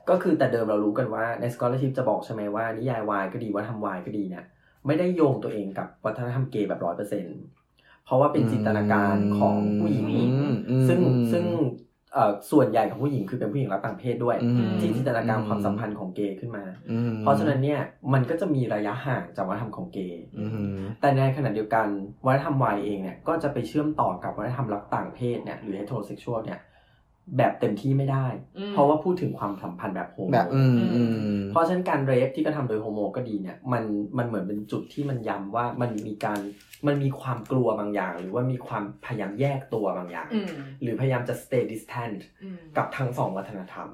ก็คือแต่เดิมเรารู้กันว่าใน scholarship จะบอกใช่ไหมว่านิยายวายก็ดีว่าทำวายก็ดีเนี่ยไม่ได้โยงตัวเองกับวัฒนธรรมเกย์แบบ ร้อยเปอร์เซ็นต์ เพราะว่าเป็นจินตนาการของผู้หญิงซึ่งซึ่งเอ่อส่วนใหญ่ของผู้หญิงคือเป็นผู้หญิงรักต่างเพศด้วยที่จินตนาการความสัมพันธ์ของเกย์ขึ้นมาเพราะฉะนั้นเนี่ยมันก็จะมีระยะห่างจากวัฒนธรรมของเกย์แต่ในขณะเดียวกันวัฒนธรรมวายเองเนี่ยก็จะไปเชื่อมต่อกับวัฒนธรรมรักต่างเพศเนี่ยหรือ heterosexual เนี่ยแบบเต็มที่ไม่ได้เพราะว่าพูดถึงความสัมพันธ์แบบโฮโมเพราะฉะนั้นการเรฟที่กระทำโดยโฮโมก็ดีเนี่ยมันมันเหมือนเป็นจุดที่มันย้ำว่ามันมีการมันมีความกลัวบางอย่างหรือว่ามีความพยายามแยกตัวบางอย่างหรือพยายามจะ stay distant กับทั้งสองวัฒนธรรม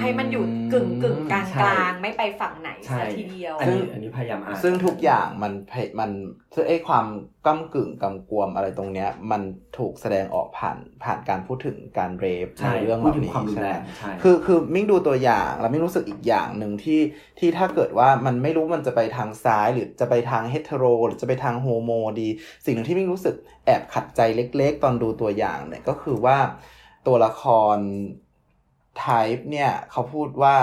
ให้มันอยู่กึ่งกึ่งกลางกลางไม่ไปฝั่งไหนสักทีเดียวอันนี้อันนี้พยายามอ่านซึ่งทุกอย่างมันมันซึ่งไอ้ความก้ำกึ่งกำกวมอะไรตรงเนี้ยมันถูกแสดงออกผ่านผ่านการพูดถึงการเรฟในเรื่องเหล่านี้ใช่ไหมคือคือมิ่งดูตัวอย่างแล้วมิ่งรู้สึกอีกอย่างนึงที่ที่ถ้าเกิดว่ามันไม่รู้มันจะไปทางซ้ายหรือจะไปทางเฮเทโรหรือจะไปทางโฮโมดีสิ่งหนึ่งที่มิ่งรู้สึกแอบขัดใจเล็กๆตอนดูตัวอย่างเนี่ยก็คือว่าตัวละครไทป์เนี่ยเขาพูดว่า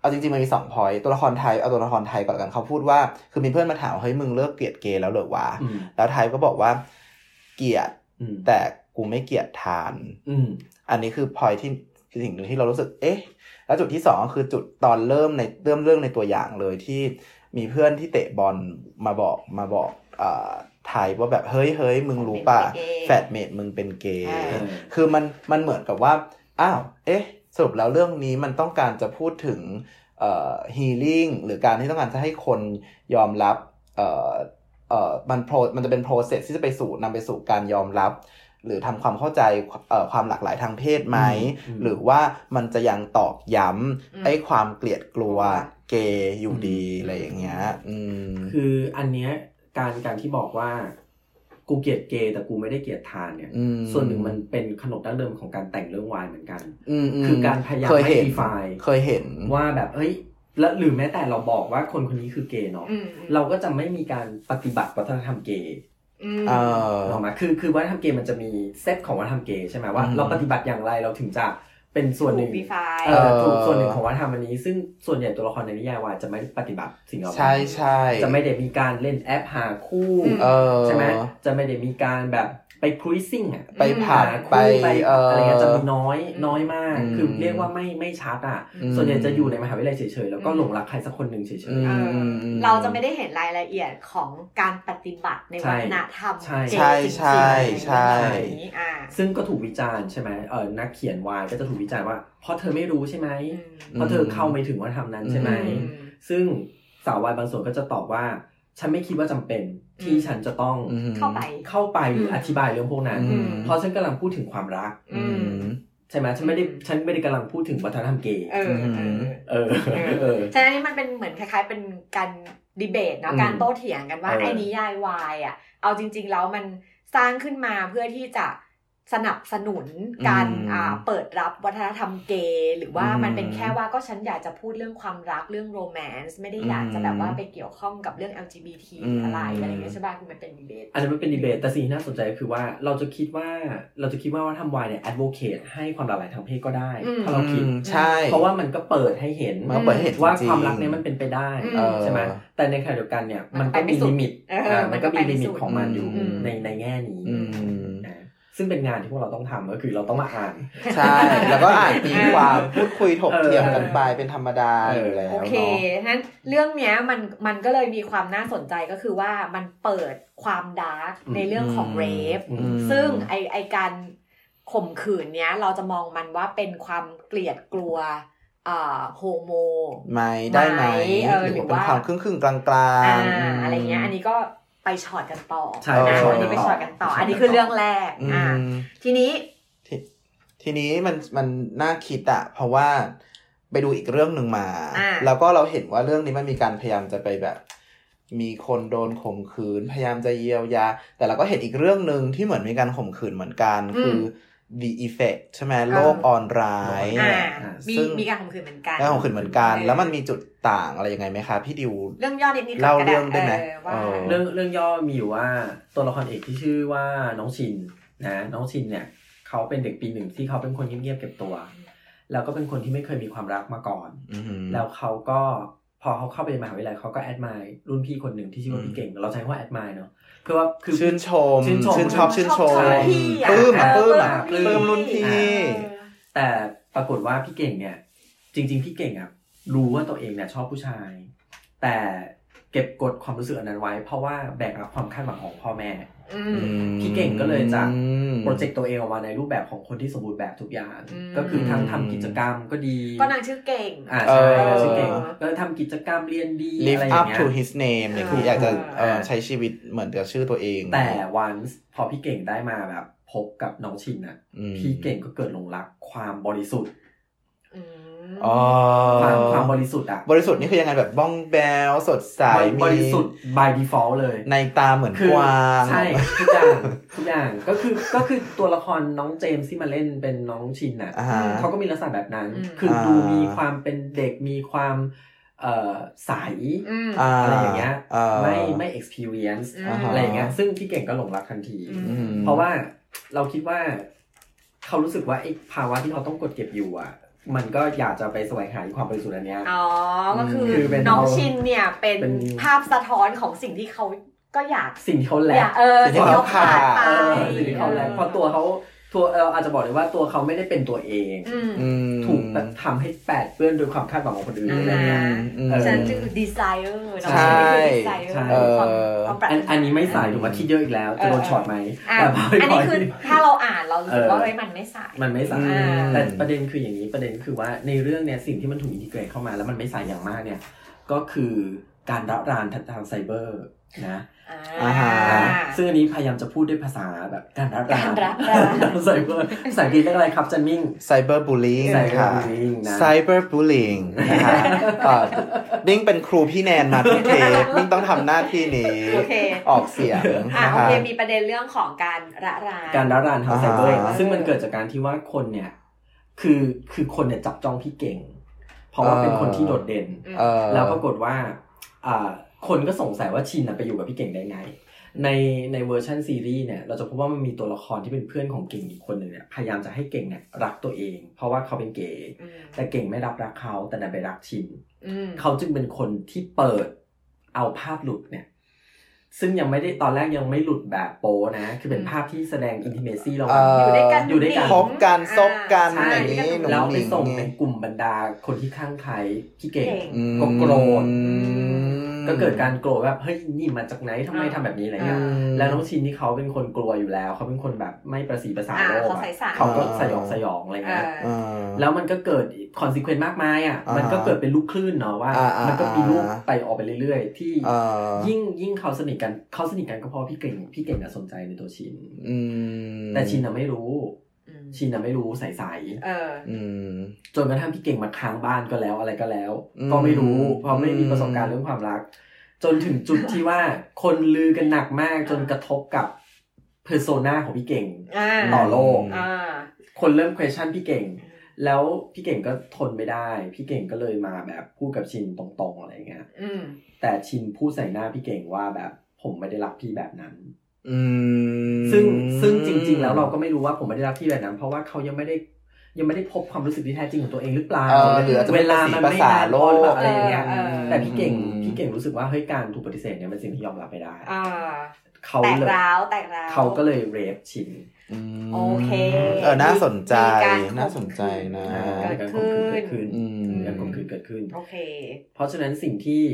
เอาจริงๆมันมีสองพอยต์ตัวละครไทยเอาตัวละครไทยก่อนกันเขาพูดว่าคือมีเพื่อนมาถามเฮ้ยมึงเลิกเกลียดเกย์แล้วเหรอวะแล้วไทยก็บอกว่าเกลียดแต่กูไม่เกลียดทานอันนี้คือพอยต์ที่สิ่งหนึ่งที่เรารู้สึกเอ๊ะแล้วจุดที่สองก็คือจุดตอนเริ่มในเริ่มเรื่องในตัวอย่างเลยที่มีเพื่อนที่เตะบอลมาบอกมาบอกอ่าไทยว่าแบบเฮ้ยเฮ้ยมึงรู้ป่ะแฟดเมดมึงเป็นเกย์คือมันมันเหมือนกับว่าอ้าวเอ๊ะสรุปแล้วเรื่องนี้มันต้องการจะพูดถึงเอ่อ healing หรือการที่ต้องการจะให้คนยอมรับเอ่อเอ่อมันโปรมันจะเป็น process ที่จะไปสู่นำไปสู่การยอมรับหรือทำความเข้าใจเอ่อความหลากหลายทางเพศไหมหรือว่ามันจะยังตอกย้ำไอ้ความเกลียดกลัวเกย์อยู่ดีอะไรอย่างเงี้ยคืออันเนี้ยการการที่บอกว่ากูเกลียดเกย์แต่กูไม่ได้เกลียดทานเนี่ยส่วนหนึ่งมันเป็นขนบดั้งเดิมของการแต่งเรื่องวายเหมือนกันคือการพยายามให้ดีไฟเคยเห็นว่าแบบเฮ้ยแล้วหรือแม้แต่เราบอกว่าคนคนนี้คือเกย์เนาะเราก็จะไม่มีการปฏิบัติวัฒนธรรมเกย์ออกมาคือคือวัฒนธรรมเกย์มันจะมีเซตของวัฒนธรรมเกย์ใช่ไหมว่าเราปฏิบัติอย่างไรเราถึงจะ เป็นส่วนหนึ่งเอ่อถูกส่วนหนึ่งของวัฒนธรรมอันนี้ซึ่งส่วนใหญ่ตัวละครในนิยายวายจะไม่ปฏิบัติสิ่งเหล่านี้ใช่ๆจะไม่ได้มีการเล่นแอปหาคู่เออใช่มั้ยจะไม่ได้มีการแบบไปครูซซิ่งอ่ะไปผ่านไปเอ่ออะไรเงี้ยจะมีน้อยน้อยมากคือเรียกว่าไม่ไม่ชัดอ่ะส่วนใหญ่จะอยู่ในมหาวิทยาลัยเฉยๆแล้วก็หลงรักใครสักคนนึงเฉยๆเออเราจะไม่ได้เห็นรายละเอียดของการปฏิบัติในวัฒนธรรมใช่ๆๆอ่าซึ่งก็ถูกวิจารณ์ใช่มั้ยเอ่อนักเขียนวายก็จะถูกวิจารณ์ว่าเพราะเธอไม่รู้ใช่มั้ยเพราะเธอเข้าไม่ถึงวัฒนธรรมนั้นใช่มั้ยซึ่งสาววายบางส่วนก็จะตอบว่าฉันไม่คิดว่าจำเป็นที่ฉันจะต้องเข้าไปเข้าไปหรืออธิบายเรื่องพวกนั้นเพราะฉันกำลังพูดถึงความรักใช่ไหมฉันไม่ได้ฉันไม่ได้กำลังพูดถึงวัฒนธรรมเกย์เออเออเออฉะนั้นนี่มันเป็นเหมือนคล้ายๆเป็นการดีเบตเนาะการโต้เถียงกันว่าไอ้นิยายวายอ่ะเอาจริงๆแล้วมันสร้างขึ้นมาเพื่อที่จะสนับสนุนการเปิดรับวัฒนธรรมเกย์หรือว่ามันเป็นแค่ว่าก็ฉันอยากจะพูดเรื่องความรักเรื่องโรแมนซ์ไม่ได้อยากจะแบบว่าไปเกี่ยวข้องกับเรื่อง แอล จี บี ที อะไรอะไรอย่างเงี้ยใช่ป่ะคือมันเป็นดีเบตอันนั้นมันเป็นดีเบตแต่สิ่งน่าสนใจคือว่าเราจะคิดว่าเราจะคิดว่าวัฒนธรรมวายเนี่ยแอดโวเคทให้ความหลากหลายทางเพศก็ได้ถ้าเราคิดเพราะว่ามันก็เปิดให้เห็นว่าความรักเนี่ยมันเป็นไปได้ใช่มั้ยแต่ในขณะเดียวกันเนี่ยมันก็มีลิมิตมันก็มีลิมิตของมันอยู่ในในแง่นี้ซึ่งเป็นงานที่พวกเราต้องทำก็คือเราต้องมาอ่านใช่แล้วก็อ่านตีความพูดคุยถกเถียงกันไปเป็นธรรมดาอยู่แล้วโอเคงั้นเรื่องเนี้ยมันมันก็เลยมีความน่าสนใจก็คือว่ามันเปิดความดาร์กในเรื่องของเรฟซึ่งไอไอการข่มขืนเนี้ยเราจะมองมันว่าเป็นความเกลียดกลัวอ่าโฮโมไม่ได้ไหมหรือว่าเป็นความครึ่งๆกลางๆอะไรเงี้ยอันนี้ก็ไปช็อตกันต่อนะอันนี้ไปช็อตกันต่ออันนี้คือเรื่องแรกอ่าทีนี้ทีนี้มันมันน่าคิดอะเพราะว่าไปดูอีกเรื่องนึงมาแล้วก็เราเห็นว่าเรื่องนี้มันมีการพยายามจะไปแบบมีคนโดนข่มขืนพยายามจะเยียวยาแต่เราก็เห็นอีกเรื่องนึงที่เหมือนมีการข่มขืนเหมือนกันคือ The Effect ใช่ไหมโลกออนไลน์มีมีการข่มขืนเหมือนกันการข่มขืนเหมือนกันแล้วมันมีจุดต่างอะไรยังไงไหมคะพี่ดิวเรื่องย่อนิดนิดเล่าเรื่องได้ไหมเรื่องเรื่องย่อมีอยู่ว่าตัวละครเอกที่ชื่อว่าน้องชินนะน้องชินเนี่ยเขาเป็นเด็กปีหนึ่งที่เขาเป็นคนเงียบๆเก็บตัวแล้วก็เป็นคนที่ไม่เคยมีความรักมาก่อนแล้วเขาก็พอเขาเข้าไปในมหาวิทยาลัยเขาก็แอดไมร์รุ่นพี่คนหนึ่งที่ชื่อว่าพี่เก่งเราใช้คำว่าแอดไมร์เนาะเพราะว่าคือชื่นชมชื่นชมชื่นชอบชื่นชมปลื้มปลื้มปลื้มรุ่นพี่แต่ปรากฏว่าพี่เก่งเนี่ยจริงๆพี่เก่งอ่ะรู้ว่าตัวเองเนี่ยชอบผู้ชายแต่เก็บกดความรู้สึกนั้นไว้เพราะว่าแบกรับความคาดหวังของพ่อแม่พี่เก่งก็เลยจะโปรเจกต์ตัวเองออกมาในรูปแบบของคนที่สมบูรณ์แบบทุกอย่างก็คือทั้งทำกิจกรรมก็ดีก็นางชื่อเก่งอ่าใช่ชื่อเก่งก็ทำกิจกรรมเรียนดีอะไรอย่างเงี้ย live up to his name เนี่ยคืออยากจะใช้ชีวิตเหมือนกับชื่อตัวเองแต่วันพอพี่เก่งได้มาแบบพบกับน้องชินน่ะพี่เก่งก็เกิดหลงรักความบริสุทธิ์ความความบริสุทธิ์อ่ะบริสุทธิ์นี่คือยังไงแบบบ้องแบวสดใสมีบริสุทธิ์ by default เลยในตาเหมือนกวางใช่ทุกอย่างทุกอย่างก็คือก็คือตัวละครน้องเจมส์ที่มาเล่นเป็นน้องชินน่ะเขาก็มีลักษณะแบบนั้นคือดูมีความเป็นเด็กมีความเอ่อใสอะไรอย่างเงี้ยไม่ไม่ experience อะไรอย่างเงี้ยซึ่งพี่เก่งก็หลงรักทันทีเพราะว่าเราคิดว่าเขารู้สึกว่าไอ้ภาวะที่เขาต้องกดเก็บอยู่อ่ะมันก็อยากจะไปแสวงหาความบริสุทธิ์อันเนี้ยอ๋อก็คือน้องชินเนี่ยเป็นภาพสะท้อนของสิ่งที่เขาก็อยากสิ่งที่เขาแลกเออสิ่งที่เขาขาดไปสิ่งที่เขาแลกเพราะตัวเขาตัวเราอาจจะบอกเลยว่าตัวเขาไม่ได้เป็นตัวเองถูกทำให้แปดเปื้อนโดยความคาดหวังของคนอื่นอะไรเงี้ยฉันคือดีไซเนอร์ใช่ใช่อันนี้ไม่สายถูกไหมคิดเยอะอีกแล้วจะโดนช็อตไหมอันนี้คือถ้าเราอ่านเรารู้สึกว่าเฮ้ยมันไม่สายมันไม่สายแต่ประเด็นคืออย่างนี้ประเด็นคือว่าในเรื่องเนี้ยสิ่งที่มันถูกอินทิเกรตเข้ามาแล้วมันไม่สายอย่างมากเนี่ยก็คือการระรานทางไซเบอร์นะอ่าซึ่งอันนี้พยายามจะพูดด้วยภาษาแบบการรับการรับการใส่เบอร์ภาษาอังกฤษเรียกอะไรครับจันมิ่งไซเบอร์บูลลิงค่ะไซเบอร์บูลลิงนะคะอ่ามิ่งเป็นครูพี่แนนมาทุกเทปมิ่งต้องทำหน้าที่นี้ออกเสียงนะคะโอเคมีประเด็นเรื่องของการระรานการระรานทางไซเบอร์ซึ่งมันเกิดจากการที่ว่าคนเนี่ยคือคือคนเนี่ยจับจ้องพี่เก่งเพราะว่าเป็นคนที่โดดเด่นแล้วปรากฏว่าอ่าคนก็สงสัยว่าชินน่ะไปอยู่กับพี่เก่งได้ไง ในในเวอร์ชันซีรีส์เนี่ยเราจะพบว่ามันมีตัวละครที่เป็นเพื่อนของเก่งอีกคนหนึ่งเนี่ยพยายามจะให้เก่งเนี่ยรักตัวเองเพราะว่าเขาเป็นเกย์แต่เก่งไม่รับรักเขาแต่ดันไปรักชินเขาจึงเป็นคนที่เปิดเอาภาพหลุดเนี่ยซึ่งยังไม่ได้ตอนแรกยังไม่หลุดแบบโป๊นะคือเป็นภาพที่แสดงอินทิเมซี่เราอยู่ด้วยกันอยู่ด้วยกันพบกันซบกันอย่างนี้แล้วไปส่งเป็นกลุ่มบรรดาคนที่ข้างใครที่เก่งก็โกรธก็เกิดการโกรธแบบเฮ้ยนี่มาจากไหนทำไมทำแบบนี้อะไรเงี้ยแล้วน้องชินที่เขาเป็นคนกลัวอยู่แล้วเขาเป็นคนแบบไม่ประสีประสานโลกเขาก็สยองสยองอะไรเงี้ยแล้วมันก็เกิดคอนซีเควนต์มากมายอ่ะมันก็เกิดเป็นลูกคลื่นเนาะว่ามันก็มีลูกไปออกไปเรื่อยๆที่ยิ่งยิ่งเขาสนิทกันเขาสนิทกันก็เพราะพี่เก่งพี่เก่งน่ะสนใจในตัวชินแต่ชินน่ะไม่รู้ชินน่ะไม่รู้ใสๆเอออืมจนกระทั่งพี่เก่งมาค้างบ้านก็แล้วอะไรก็แล้วก็ไม่รู้เพราะไม่มีประสบการณ์เรื่องความรักจนถึงจุดที่ว่าคนลือกันหนักมากจนกระทบกับเพอร์โซน่าของพี่เก่งต่อโลกคนเริ่ม question พี่เก่งแล้วพี่เก่งก็ทนไม่ได้พี่เก่งก็เลยมาแบบพูดกับชินตรงๆอะไรเงี้ยแต่ชินพูดใส่หน้าพี่เก่งว่าแบบผมไม่ได้รักพี่แบบนั้นซึ่งซึ่งจริงๆแล้วเราก็ไม่รู้ว่าผมไม่ได้รักพี่แบบนั้นเพราะว่าเขายังไม่ได้ยังไม่ได้พบความรู้สึกที่แท้จริงของตัวเองหรือเปล่าเวลามันไม่ได้โลดแบบอะไรอย่างเงี้ยแต่พี่เก่งพี่เก่งรู้สึกว่าเฮ้ยการถูกปฏิเสธเนี่ยมันสิ่งที่ยอมรับไม่ได้เขาแตกร้าวแตกร้าวเขาก็เลยเรฟชินโอเคเออน่าสนใจน่าสนใจนะเกิดขึ้นการข่มขืนเกิดขึ้นโอเคเพราะฉะนั้นสิ่งที่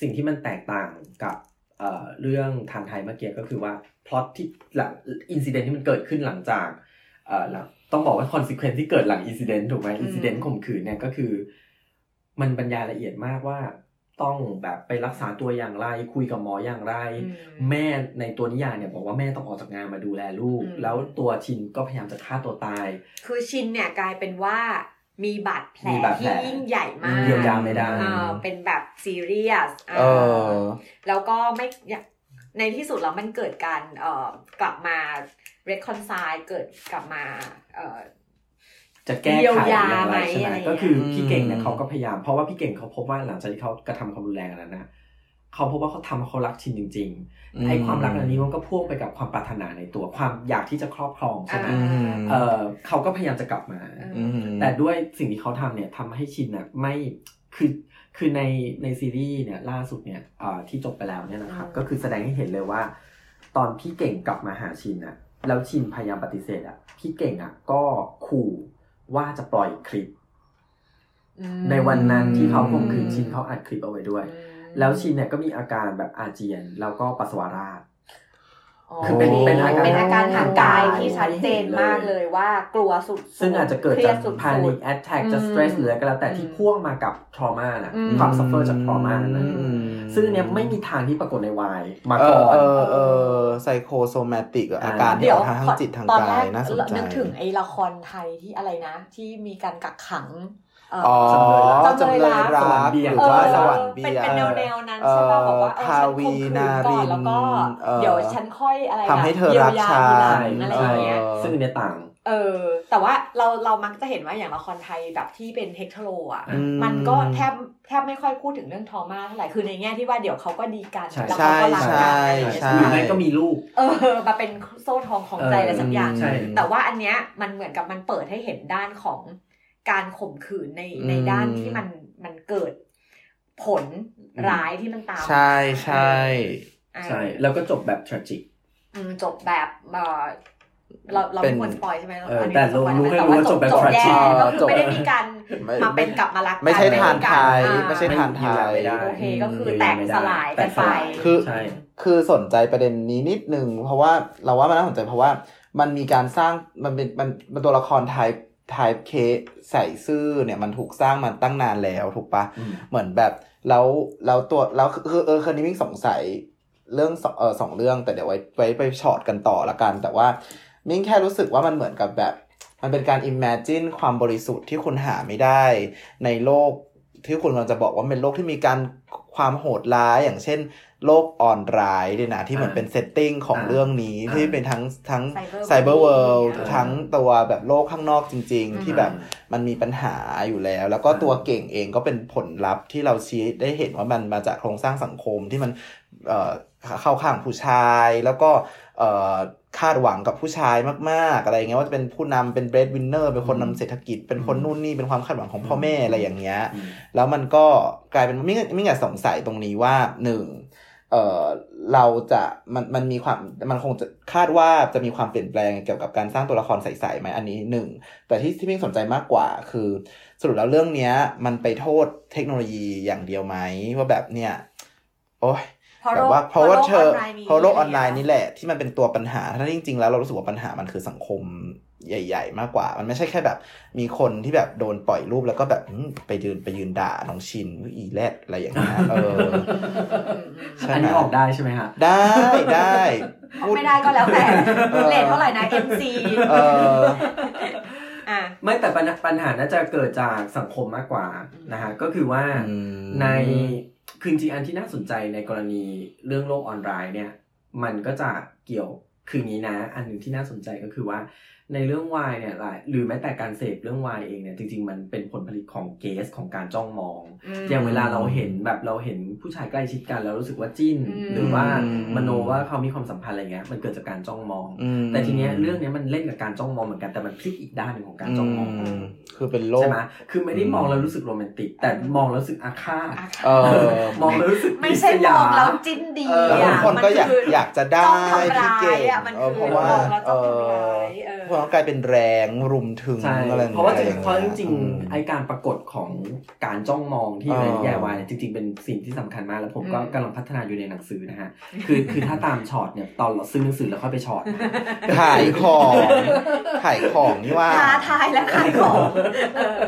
สิ่งที่มันแตกต่างกับเอ่อเรื่องทางไทยเมื่อกี้ก็คือว่าพล็อตที่หลังอินซิเดนต์ที่มันเกิดขึ้นหลังจากเอ่อต้องบอกว่าคอนซิเควนซ์ที่เกิดหลังอินซิเดนต์ถูกมั้ยอินซิเดนต์ข่มขืนเนี่ยก็คือมันบรรยายละเอียดมากว่าต้องแบบไปรักษาตัวอย่างไรคุยกับหมออย่างไรแม่ในตัวนิยายเนี่ยบอกว่าแม่ต้องออกจากงานมาดูแลลูกแล้วตัวชินก็พยายามจะฆ่าตัวตายคือชินเนี่ยกลายเป็นว่ามีบาดแผลที่ยิ่งใหญ่มากเยียวยาไม่ได้เป็นแบบซีเรียสแล้วก็ไม่ในที่สุดแล้วมันเกิดการกลับมา reconcile เกิดกลับมาจะแก้ไขอะไรใช่ไหมก็คือพี่เก่งเนี่ยเขาก็พยายามเพราะว่าพี่เก่งเขาพบว่าหลังจากที่เขากระทำความรุนแรงนั้นนะเขาพบว่าเขาทำเขารักชินจริงๆไอ้ความรักอันนี้มันก็พ่วงไปกับความปรารถนาในตัวความอยากที่จะครอบครองใช่ไหมเออเขาก็พยายามจะกลับมาแต่ด้วยสิ่งที่เขาทำเนี่ยทำให้ชินน่ะไม่คือคือในในซีรีส์เนี่ยล่าสุดเนี่ยเอ่อที่จบไปแล้วเนี่ยนะครับก็คือแสดงให้เห็นเลยว่าตอนพี่เก่งกลับมาหาชินน่ะแล้วชินพยายามปฏิเสธอ่ะพี่เก่งอ่ะก็ขู่ว่าจะปล่อยคลิปในวันนั้นที่เขาข่มขืนชินเขาอัดคลิปเอาไว้ด้วยแล้วชินเนี่ยก็มีอาการแบบอาเจียนแล้วก็ปัสสาวะราดคือเป็นเป็นอาการเป็นอาการทางกายที่ชัดเจนมากเลยว่ากลัวสุดซึ่งอาจจะเกิดจาก panic attack จาก stress หรืออะไรก็แล้วแต่ที่พ่วงมากับ trauma น่ะความ suffer จาก trauma นั้นซึ่งเนี่ยไม่มีทางที่ปรากฏในวายมาก่อนเออเออ psychosomatic อาการที่ออกทางจิตทางกายน่าสนใจนึกถึงไอ้ละครไทยที่อะไรนะที่มีการกักขังอ๋อจำเลยรักหรือว่าสวรรค์เบียร์เป็นแนวๆนั้นใช่ป่ะบอกว่าเออฉันคงคืนก่อนแล้วก็เดี๋ยวฉันค่อยอะไรนะเยียวยาทีหลังอะไรอย่างเงี้ยซึ่งเนี่ยต่างเออแต่ว่าเราเรามักจะเห็นว่าอย่างละครไทยแบบที่เป็นเฮกโทรอ่ะมันก็แทบแทบไม่ค่อยพูดถึงเรื่องทอม่าเท่าไหร่คือในแง่ที่ว่าเดี๋ยวเขาก็ดีกันแล้วเขาก็รักกันอะไรอย่างเงี้ยหรือไม่ก็มีลูกเออมาเป็นโซ่ทองของใจอะไรสักอย่างแต่ว่าอันเนี้ยมันเหมือนกับมันเปิดให้เห็นด้านของการข่มขืนในในด้านที่มันมันเกิดผลร้ายที่มันตามใช่ใช่ใช่แล้วก็จบแบบ tragic จบแบบเราเราไม่ควรสปอยใช่ไหมอันนี้เรารู้ให้รู้ว่าจบแบบ tragic ก็คือไม่ได้มีการมาเป็นกลับมารักกันไม่ใช่ทานไทยไม่ใช่ทานไทยโอเคก็คือแตกสลายกันไปคือคือสนใจประเด็นนี้นิดนึงเพราะว่าเราว่ามันน่าสนใจเพราะว่ามันมีการสร้างมันเป็นมันเป็นตัวละครไทยtype K ใส่ซื่อเนี่ยมันถูกสร้างมาตั้งนานแล้วถูกปะเหมือนแบบแล้วแล้วตัวแล้วคือเออคือนี้มิ่งสงสัยเรื่องเอ่อสองเรื่องแต่เดี๋ยวไว้ไว้ไปช็อตกันต่อละกันแต่ว่ามิ่งแค่รู้สึกว่ามันเหมือนกับแบบมันเป็นการ imagine ความบริสุทธิ์ที่คุณหาไม่ได้ในโลกที่คุณกำลังจะบอกว่าเป็นโลกที่มีการความโหดร้ายอย่างเช่นโลกออนไลน์ด้วยนะที่เหมือนเป็นเซตติ้งของเรื่องนี้ที่เป็นทั้งทั้งไซเบอร์เวิลด์ทั้งตัวแบบโลกข้างนอกจริงๆที่แบบมันมีปัญหาอยู่แล้วแล้วก็ตัวเก่งเองก็เป็นผลลัพธ์ที่เราชี้ได้เห็นว่ามันมาจากโครงสร้างสังคมที่มัน เข้าข้างผู้ชายแล้วก็คาดหวังกับผู้ชายมากๆอะไรเงี้ยว่าจะเป็นผู้นำเป็นเบรดวินเนอร์เป็นคนนำเศรษฐกิจเป็นคนนู่นนี่เป็นความคาดหวังของพ่อแม่อะไรอย่างเงี้ยแล้วมันก็กลายเป็นไม่ไม่อยากสงสัยตรงนี้ว่าหนึ่งเออเราจะมันมันมีความมันคงจะคาดว่าจะมีความเปลี่ยนแปลงเกี่ยวกับการสร้างตัวละครใสๆไหมอันนี้หนึ่งแต่ที่ที่พี่สนใจมากกว่าคือสรุปแล้วเรื่องเนี้ยมันไปโทษเทคโนโลยีอย่างเดียวไหมว่าแบบเนี้ยโอ้ยแบบว่าเพราะว่าเธอเพราะโลกออนไลน์นี่แหละที่มันเป็นตัวปัญหาถ้าจริงๆแล้วเรารู้สึกว่าปัญหามันคือสังคมใหญ่ๆมากกว่ามันไม่ใช่แค่แบบมีคนที่แบบโดนปล่อยรูปแล้วก็แบบไปยืนไปยืนด่าน้องชินอีแรดอะไรอย่างเงี้ยเอออันนี้ออกได้ใช่ไหมฮะได้ได้ไม่ได้ก็แล้วแต่เลทเท่าไหร่นะ เอ็ม ซี เอออ่ะไม่แต่ปัญหาน่าจะเกิดจากสังคมมากกว่านะฮะก็คือว่าในคือจริงอันที่น่าสนใจในกรณีเรื่องโลกออนไลน์เนี่ยมันก็จะเกี่ยวคืองี้นะอันหนึ่งที่น่าสนใจก็คือว่าในเรื่องวายเนี่ยหรือแม้แต่การเสพเรื่องวายเองเนี่ยจริงๆมันเป็นผลผลิตของเกสของการจ้องมองอย่างเวลาเราเห็นแบบเราเห็นผู้ชายใกล้ชิดกันแล้วรู้สึกว่าจิ้นหรือว่ามโนว่าเขามีความสัมพันธ์อะไรเงี้ยมันเกิดจากการจ้องมองแต่ทีเนี้ยเรื่องนี้มันเล่นกับการจ้องมองเหมือนกันแต่มันพลิกอีกด้านนึงของการจ้องมองคือเป็นโลกใช่ไหมคือไม่ได้มองแล้วรู้สึกโรแมนติกแต่มองแล้วรู้สึกอาฆาตเออมองแล้วรู้สึกไม่ใช่มองแล้วจิ้นดีอ่ะคนก็อยากอยากจะได้พี่เกสเพราะว่าเออเพราะกลายเป็นแรงรุมถึงอะไรเพราะว่าจริงเพราะจริงไอการปรากฏของการจ้องมองที่ในนิยายวายเนี่ยจริงๆเป็นสิ่งที่สำคัญมากแล้วผมก็กำลังพัฒนาอยู่ในหนังสือนะฮะคือคือถ้าตามช็อตเนี่ยตอนเราซื้อหนังสือแล้วค่อยไปช็อตขายของขายของนี่ว่าท้าทายและขายของ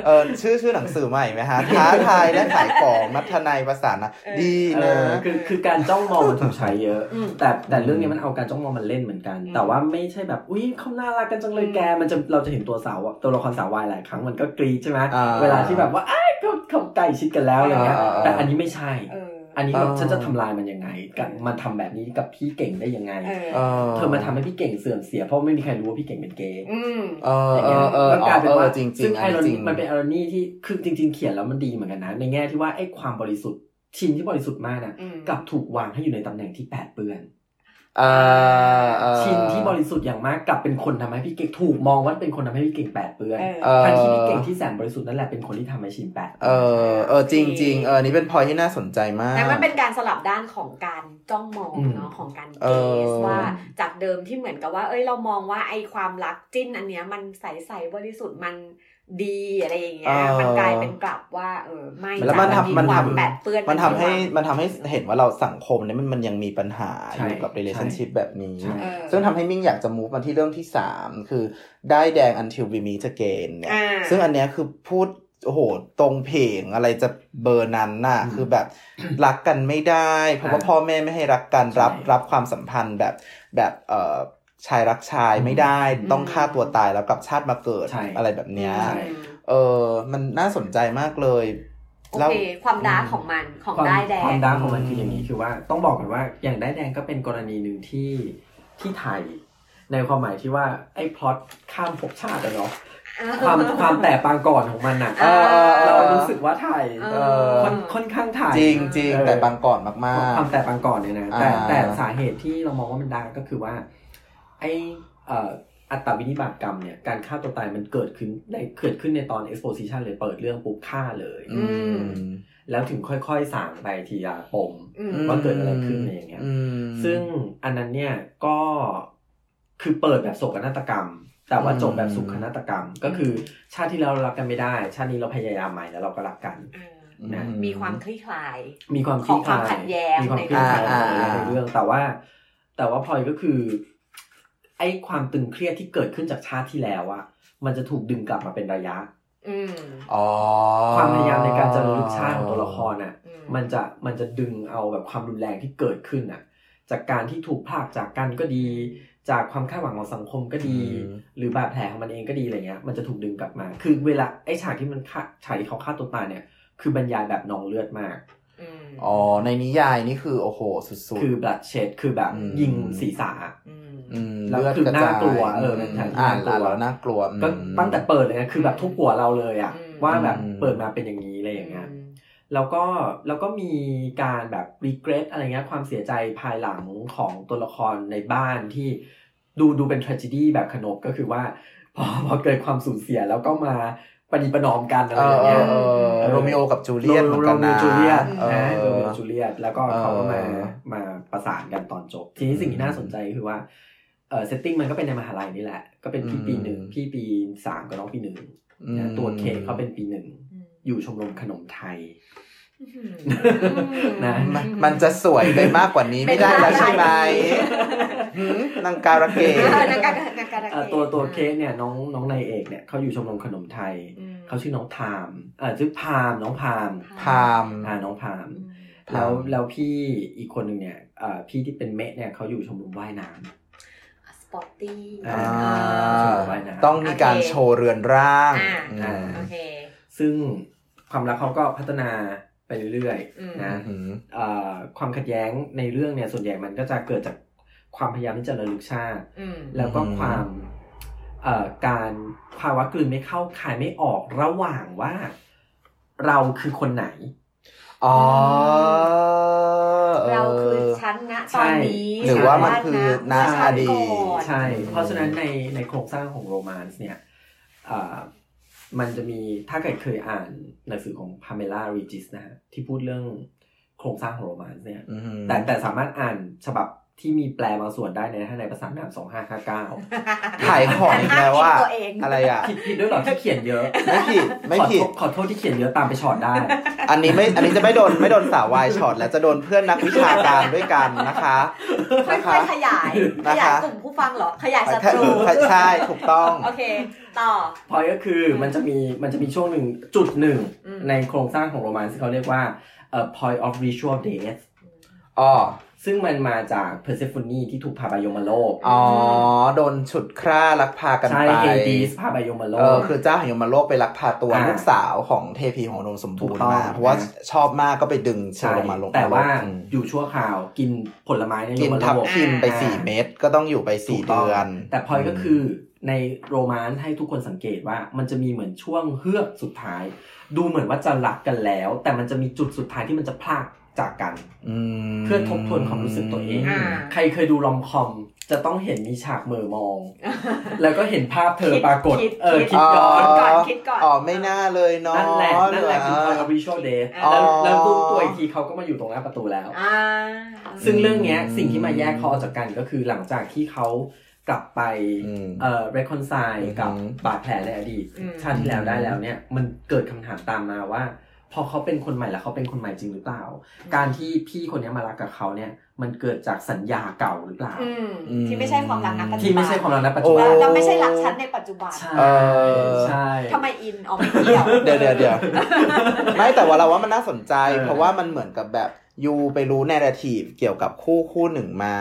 เออชื่อชื่อหนังสือใหม่ไหมฮะท้าทายและขายของมัธนัยภาษานะดีนะคือคือการจ้องมองมันถูกใช้เยอะแต่แต่เรื่องนี้มันเอาการจ้องมองมันเล่นเหมือนกันแต่ว่าไม่ใช่แบบอุ้ยเขาน่ารักกันจังเลยแกมันจะเราจะเห็นตัวสาวตัวละครสาววายหลายครั้งมันก็กรี๊ดใช่ไหมเวลาที่แบบว่าไอ้เขาเขาใกล้ชิดกันแล้วอะไรเงี้ยแต่อันนี้ไม่ใช่อันนี้ฉันจะทำลายมันยังไงมันทำแบบนี้กับพี่เก่งได้ยังไงเธอมาทำให้พี่เก่งเสื่อมเสียเพราะไม่มีใครรู้ว่าพี่เก่งเป็นเกย์อย่างเงี้ยแล้วกลายเป็นว่าซึ่งไอรอนีมันเป็นไอรอนีที่คือจริงๆเขียนแล้วมันดีเหมือนกันนะในแง่ที่ว่าไอ้ความบริสุทธิ์ชินที่บริสุทธิ์มากนะกลับถูกวางให้อยู่ในตำแหน่งที่แปดเปื้อนชินที่บริสุทธิ์อย่างมากกลับเป็นคนทำให้พี่เก่งถูกมองว่าเป็นคนทำให้พี่เก่งแปดเปื้อนทั้งที่พี่เก่งที่แสนบริสุทธิ์นั่นแหละเป็นคนที่ทำให้ชินแปดเออเออจริงจริงเออนี่เป็นพอยที่น่าสนใจมากแต่มันเป็นการสลับด้านของการจ้องมองเนาะของการเกสว่าจากเดิมที่เหมือนกับว่าเอ้ยเรามองว่าไอ้ความรักจิ้นอันเนี้ยมันใสใสบริสุทธิ์มันดีอะไรอย่างเงี้ยมันกลายเป็นกลับว่าเออไม่แล้วมันทำมันทำมันทำให้มันทำให้เห็นว่าเราสังคมเนี่ยมันมันยังมีปัญหาอยู่กับ relationship แบบนี้ซึ่งทำให้มิ่งอยากจะมูฟมาที่เรื่องที่สามคือได้แดง Until We Meet Again เนี่ยซึ่งอันเนี้ยคือพูดโอ้โหตรงเพลงอะไรจะเบอร์นั้นน่ะคือแบบรักกันไม่ได้เพราะว่าพ่อแม่ไม่ให้รักกันรับรับความสัมพันธ์แบบแบบเออชายรักชายไม่ได้ต้องฆ่าตัวตายแล้วกลับชาติมาเกิดอะไรแบบเนี้ยเออมันน่าสนใจมากเลยโอเคความดาร์กของมันของได้แดงความดาร์กของมันคืออย่างนี้คือว่าต้องบอกก่อนว่าอย่างได้แดงก็เป็นกรณีหนึ่งที่ที่ไทยในความหมายที่ว่าไอ้พล็อตข้ามภพชาติอะเนาะความความแต่ปางก่อนของมันน่ะเรารู้สึกว่าไทยค่อนข้างไทยจริงจริงแต่ปางก่อนมากมากความแต่ปางก่อนเนี่ยนะแต่แต่สาเหตุที่เรามองว่ามันดาร์กก็คือว่าไอเอ่ออัตตวินิบาตกรรมเนี่ยการฆ่าตัวตายมันเกิดขึ้นในเกิดขึ้นในตอน exposition เลยเปิดเรื่องปุ๊บฆ่าเลยแล้วถึงค่อยๆสางไปทีละปมว่าเกิดอะไรขึ้นอะไรอย่างเงี้ยซึ่งอันนั้นเนี่ยก็คือเปิดแบบโศกนาฏกรรมแต่ว่าจบแบบสุขนาฏกรรมก็คือชาติที่เรารักกันไม่ได้ชาตินี้เราพยายามใหม่แล้วเราก็รักกันนะมีความคลี่คลายมีความคลี่คลายขัดแย้งในเรื่องแต่ว่าแต่ว่าพลอยก็คือไอ้ความตึงเครียดที่เกิดขึ้นจากชาติที่แล้วอะมันจะถูกดึงกลับมาเป็นระยะอ๋อความพยายามในการจะลึกชาติของตัวละครน่ะมันจะมันจะดึงเอาแบบความรุนแรงที่เกิดขึ้นน่ะจากการที่ถูกพรากจากกันก็ดีจากความคาดหวังของสังคมก็ดีหรือบาดแผลของมันเองก็ดีอะไรเงี้ยมันจะถูกดึงกลับมาคือเวลาไอ้ฉากที่มันฆ่าฉากที่เขาฆ่าตัวตายเนี่ยคือบรรยายแบบนองเลือดมากอ๋อในนิยายนี่คือโอ้โหสุดๆคือบลัดเชดคือแบบยิงศีรษะแล้วคือน่ากลัวเออเป็นฉากที่น่ากลัวน่ากลัวก็ตั้งแต่เปิดเลยนะคือแบบทุกหัวเราเลยอ่ะว่าแบบเปิดมาเป็นอย่างนี้อะไรอย่างเงี้ย แล้วก็แล้วก็มีการแบบ regret อะไรเงี้ยความเสียใจภายหลังของตัวละครในบ้านที่ดูดูเป็น tragedy แบบขนบก็คือว่าพอพอเกิดความสูญเสียแล้วก็มาปฏิปนอมกันอะไรอย่างเงี้ยโรมิโอกับจูเลียตเหมือนกันนะโรมิโอจูเลียตนะโรมิโอจูเลียตแล้วก็เขาก็มามาประสานกันตอนจบทีนี้สิ่งที่น่าสนใจคือว่าเอ่อเซตติ้งมันก็เป็นในมหาลัยนี่แหละก็เป็นพี่ปีหนึ่งพี่ปีสามกับน้องปีหนึ่งตัวเคเขาเป็นปีหนึ่งอยู่ชมรมขนมไทยนะมันจะสวยไปมากกว่านี้ไม่ได้แล้วใช่ไหมนางการะเกดตัวตัวเคสเนี่ยน้องน้องนายเอกเนี่ยเขาอยู่ชมรมขนมไทยเขาชื่อน้องพามเออชื่อพามน้องพามพามอ่าน้องพามแล้วแล้วพี่อีกคนหนึ่งเนี่ยเอ่อพี่ที่เป็นเมะเนี่ยเขาอยู่ชมรมว่ายน้ำสปอร์ตตี้ต้องมีการโชว์เรือนร่างซึ่งความรักเขาก็พัฒนาไปเรื่อยๆนะความขัดแย้งในเรื่องเนี่ยส่วนใหญ่มันก็จะเกิดจากความพยายามที่จะระลึกชาติแล้วก็ความการภาวะกลืนไม่เข้าคายไม่ออกระหว่างว่าเราคือคนไหนอ๋อเราคือชั้นณตอนนี้หรือว่ามันคือณอดีตใช่เพราะฉะนั้นในในโครงสร้างของโรแมนซ์เนี่ยมันจะมีถ้าใครเคยอ่านหนังสือของ Pamela Regis นะฮะที่พูดเรื่องโครงสร้างของโรแมนซ์เนี่ยแต่แต่สามารถอ่านฉบับที่มีแปลบางส่วนได้ในในภาษาหนามสองห้าห้าเก้าขายของอีกแล้วว่าอะไรอ่ะผิดด้วยหรอที่เขียนเยอะไม่ผิดไม่ผิดขอโทษที่เขียนเยอะตามไปช็อตได้อันนี้ไม่อันนี้จะไม่โดนไม่โดนสาววายช็อตแล้วจะโดนเพื่อนนักวิชาการด้วยกันนะคะค่อยๆขยายขยายกลุ่มผู้ฟังเหรอขยายศัตรูใช่ถูกต้องโอเคต่อพอยก็คือมันจะมีมันจะมีช่วงหนึ่งจุดหนึ่งในโครงสร้างของโรแมนซ์ที่เขาเรียกว่าเอ่อ point of ritual death อ๋อซึ่งมันมาจากเพอร์เซโฟนีที่ถูกพาไปยมโลกอ๋อโดนฉุดคร่าลักพากันไปใช่เฮดิสพาไปยมโลกเออคือเจ้าแห่งยมโลกไปลักพาตัวลูกสาวของเทพีของนมสมบูรณ์มาเพราะว่าชอบมากก็ไปดึงเชิญลงมาลงแต่ว่าอยู่ชั่วคราวกินผลไม้ในยมโลกกินทับทิมไปสี่เม็ดก็ต้องอยู่ไปสี่เดือนแต่พอยก็คือในโรแมนซ์ให้ทุกคนสังเกตว่ามันจะมีเหมือนช่วงเฮือกสุดท้ายดูเหมือนว่าจะรักกันแล้วแต่มันจะมีจุดสุดท้ายที่มันจะพลากจากกันเพื่อทบทวนความรู้สึกตัวเองใครเคยดูรอมคอมจะต้องเห็นมีฉากเหม่อมองแล้วก็เห็นภาพเธอปรากฏเออคิดย้อนก่อนคิดก่อนอ๋อไม่น่าเลยเนาะนั่นแหละนั่นแหละคือ point of ritual death แล้วแล้วดูตัวอีกทีเขาก็มาอยู่ตรงหน้าประตูแล้วซึ่งเรื่องเนี้ยสิ่งที่มาแยกเขาออกจากกันก็คือหลังจากที่เขากลับไปเอ่อ reconcile กับบาดแผลในอดีตชาติที่แล้วได้แล้วเนี่ยมันเกิดคำถามตามมาว่าพอเขาเป็นคนใหม่แล้วเขาเป็นคนใหม่จริงหรือเปล่าการที่พี่คนนี้มารักกับเขาเนี่ยมันเกิดจากสัญญาเก่าหรือเปล่าที่ไม่ใช่ความรักณปัจจุบันที่ไม่ใช่ความรักณปัจจุบันเราไม่ใช่รักฉันในปัจจุบันเออใช่ทำไมอินออกไม่เกี่ยวเดี๋ยวเดี๋ยวไม่แต่ว่าเราว่ามันน่าสนใจเพราะว่ามันเหมือนกับแบบยูไปรู้เนราทีฟเกี่ยวกับคู่คู่หนึ่งมา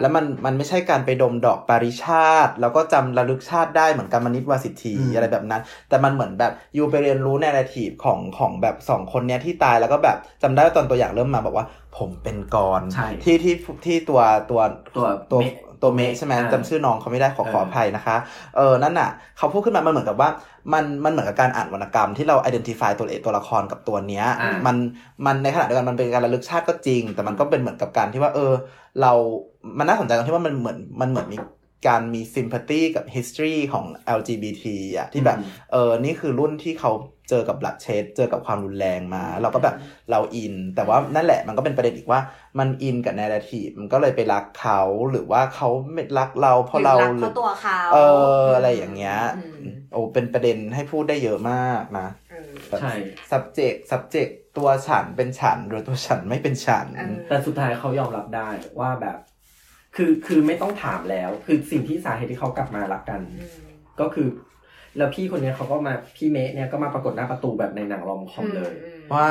แล้วมันมันไม่ใช่การไปดมดอกปาริชาติแล้วก็จำระลึกชาติได้เหมือนกันมนิตวาสิทธีอะไรแบบนั้นแต่มันเหมือนแบบยูไปเรียนรู้เนราทีฟของของแบบสองคนเนี้ยที่ตายแล้วก็แบบจำได้ว่าตอนตัวอย่างเริ่มมาบอกว่าผมเป็นกรที่ที่ที่ตัวตัวตัวตัวตัวเมฆใช่ไหมจำชื่อน้องเขาไม่ได้ขอขออภัยนะคะเออนั่นน่ะเขาพูดขึ้นมามันเหมือนกับว่ามันมันเหมือนกับการอ่านวรรณกรรมที่เรา identify ตัวเอกตัวละครกับตัวเนี้ยมันมันในขณะเดียวกันมันเป็นการระลึกชาติก็จริงแต่มันก็เป็นเหมือนกับการที่ว่าเออเรามันน่าสนใจตรงที่ว่ามันเหมือนมันเหมือนมีการมี sympathy กับ history ของ แอล จี บี ที อ่ะที่แบบเออนี่คือรุ่นที่เขาเจอกับหลักเชดเจอกับความรุนแรงมาเราก็แบบเราอินแต่ว่านั่นแหละมันก็เป็นประเด็นอีกว่ามันอินกับ narrative มันก็เลยไปรักเขาหรือว่าเขาไม่รักเราเพราะเราหรือตัวเขาเอออะไรอย่างเงี้ยโอ้เป็นประเด็นให้พูดได้เยอะมากนะใช่ subject subject ตัวฉันเป็นฉันหรือตัวฉันไม่เป็นฉันแต่สุดท้ายเขายอมรับได้ว่าแบบคือคือไม่ต้องถามแล้วคือสิ่งที่สาเหตุที่เขากลับมารักกันก็คือแล้วพี่คนนี้เขาก็มาพี่เมฆเนี่ยก็มาปรากฏหน้าประตูแบบในหนังรอมคอมเลยว้า